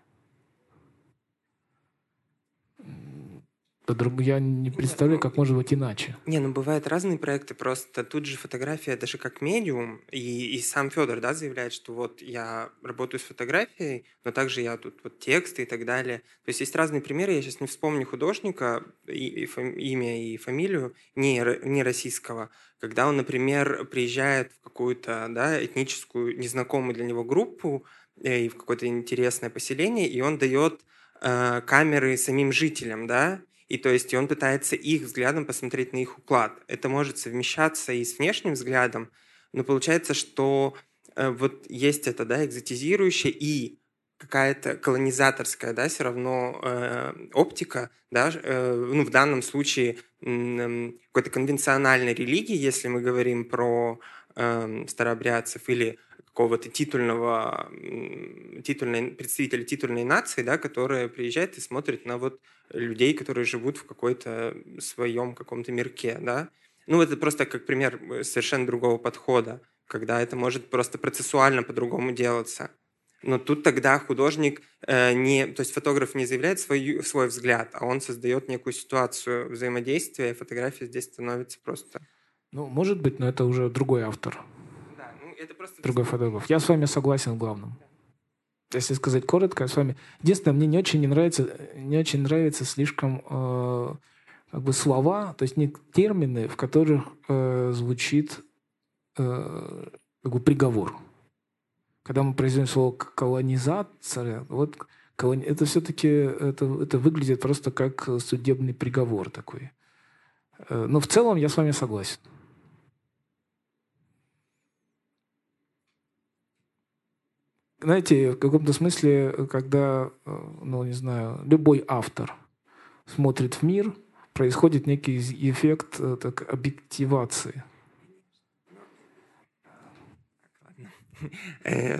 Я не представляю, как может быть иначе. Бывают разные проекты, просто тут же фотография даже как медиум, и сам Фёдор, да, заявляет, что я работаю с фотографией, но также я тут тексты и так далее. То есть разные примеры, я сейчас не вспомню художника, имя и фамилию, не российского, когда он, например, приезжает в какую-то этническую, незнакомую для него группу и в какое-то интересное поселение, и он дает камеры самим жителям, да, и то есть он пытается их взглядом посмотреть на их уклад. Это может совмещаться и с внешним взглядом, но получается, что есть это, экзотизирующее и какая-то колонизаторская, все равно оптика, в данном случае какой-то конвенциональной религии, если мы говорим про старообрядцев, или какого-то представителя титульной нации, да, которая приезжает и смотрит на вот людей, которые живут в какой-то своем каком-то мирке, да. Ну, это просто как пример совершенно другого подхода, когда это может просто процессуально по-другому делаться. Но тут тогда художник, фотограф не заявляет свой взгляд, а он создает некую ситуацию взаимодействия, и фотография здесь становится просто... Ну, может быть, но это уже другой автор. Да, это просто... Другой фотограф. Я с вами согласен в главном. Да. Если сказать коротко, я с вами... Единственное, мне не очень нравятся слишком слова, то есть не термины, в которых звучит приговор. Когда мы произносим слово «колонизация», это все-таки это выглядит просто как судебный приговор такой. Но в целом я с вами согласен. Знаете, в каком-то смысле, когда, любой автор смотрит в мир, происходит некий эффект объективации.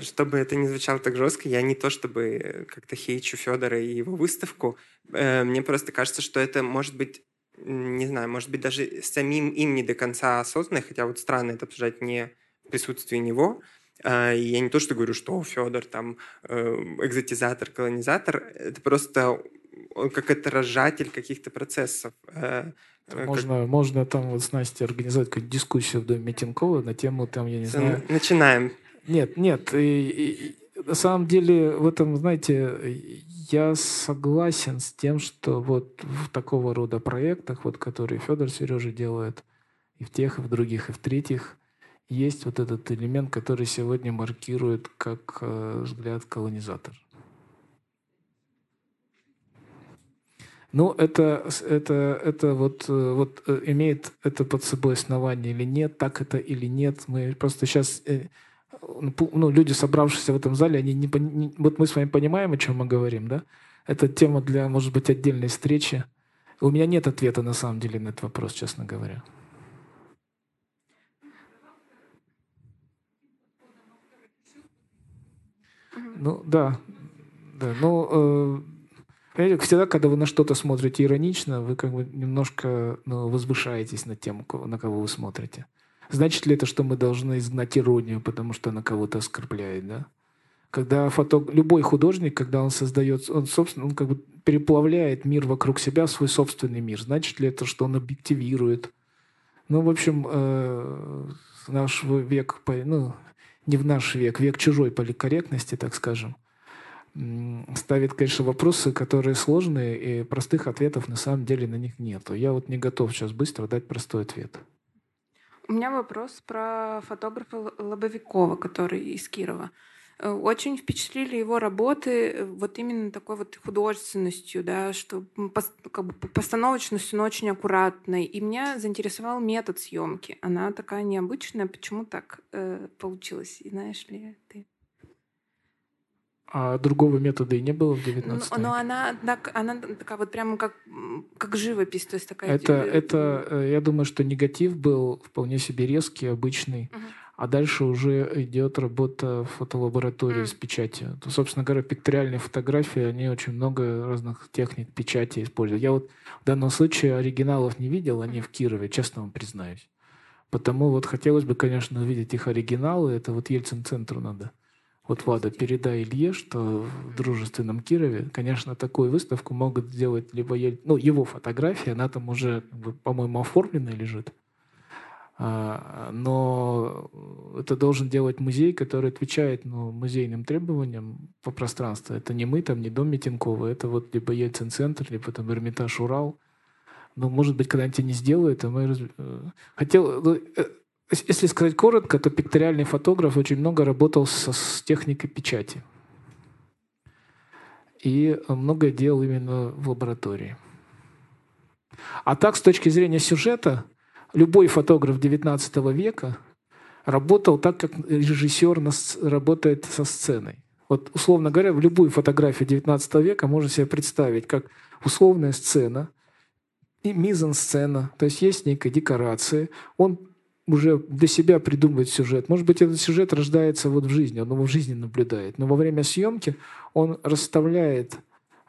Чтобы это не звучало так жестко, я не то чтобы как-то хейчу Фёдора и его выставку. Мне просто кажется, что это может быть, даже самим им не до конца осознанно, хотя вот странно это обсуждать не в присутствии него. Я не то что говорю, что Фёдор там экзотизатор, колонизатор. Это просто он как отражатель каких-то процессов. Можно там с Настей организовать какую-то дискуссию в Доме Метенкова на тему . Начинаем. Нет. И на самом деле в этом, я согласен с тем, что в такого рода проектах, которые Фёдор, Серёжа делает, и в тех, и в других, и в третьих, есть этот элемент, который сегодня маркирует как взгляд колонизатор. Ну, это имеет это под собой основание или нет, так это или нет. Мы просто сейчас... люди, собравшиеся в этом зале, они мы с вами понимаем, о чем мы говорим, да? Это тема для, может быть, отдельной встречи. У меня нет ответа, на самом деле, на этот вопрос, честно говоря. Всегда, когда вы на что-то смотрите иронично, вы немножко возвышаетесь на тему, на кого вы смотрите. Значит ли это, что мы должны изгнать иронию, потому что она кого-то оскорбляет, да? Когда любой художник, когда он создает, он переплавляет мир вокруг себя в свой собственный мир. Значит ли это, что он объективирует? Наш век, не в наш век чужой политкорректности, так скажем, ставит, конечно, вопросы, которые сложные, и простых ответов на самом деле на них нету. Я не готов сейчас быстро дать простой ответ. У меня вопрос про фотографа Лобовикова, который из Кирова. Очень впечатлили его работы именно такой художественностью, да, что постановочностью, но очень аккуратной. И меня заинтересовал метод съемки. Она такая необычная. Почему так получилось? И знаешь ли ты? А другого метода и не было в 19 веке? Но она такая прямо как живопись. То есть такая... Это, я думаю, что негатив был вполне себе резкий, обычный. Угу. А дальше уже идет работа в фотолаборатории с печатью. То, собственно говоря, пикториальные фотографии, они очень много разных техник печати используют. Я в данном случае оригиналов не видел, они в Кирове, честно вам признаюсь. Потому хотелось бы, конечно, увидеть их оригиналы. Это Ельцин-центру надо. Влада, передай Илье, что в дружественном Кирове, конечно, такую выставку могут сделать либо его фотография, она там уже, по-моему, оформленная лежит. Но это должен делать музей, который отвечает музейным требованиям по пространству. Это не мы, там не Дом Метенкова, это либо Ельцин-центр, либо там Эрмитаж, Урал. Но, может быть, когда-нибудь они сделают, а мы... Если сказать коротко, то пикториальный фотограф очень много работал с техникой печати. И многое делал именно в лаборатории. А так, с точки зрения сюжета, любой фотограф XIX века работал так, как режиссер работает со сценой. Условно говоря, в любую фотографию XIX века можно себе представить как условная сцена и мизансцена. То есть есть некие декорации. Он уже для себя придумывать сюжет. Может быть, этот сюжет рождается вот в жизни, он его в жизни наблюдает. Но во время съемки он расставляет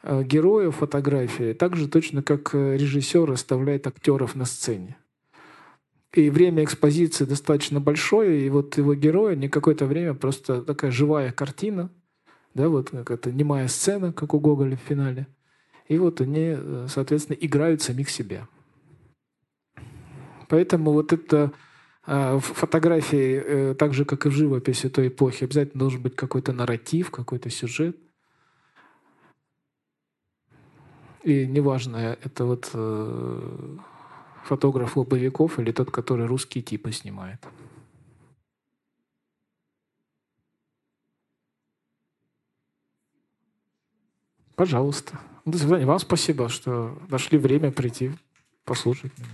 героев фотографии так же точно, как режиссер расставляет актеров на сцене. И время экспозиции достаточно большое, и вот его героя не какое-то время просто такая живая картина, да, вот какая-то немая сцена, как у Гоголя в финале. И вот они, соответственно, играют самих себя. Поэтому вот это в фотографии, так же, как и в живописи той эпохи, обязательно должен быть какой-то нарратив, какой-то сюжет. И неважно, это вот фотограф Лобовиков или тот, который русские типы снимает. Пожалуйста. До свидания. Вам спасибо, что нашли время прийти послушать меня.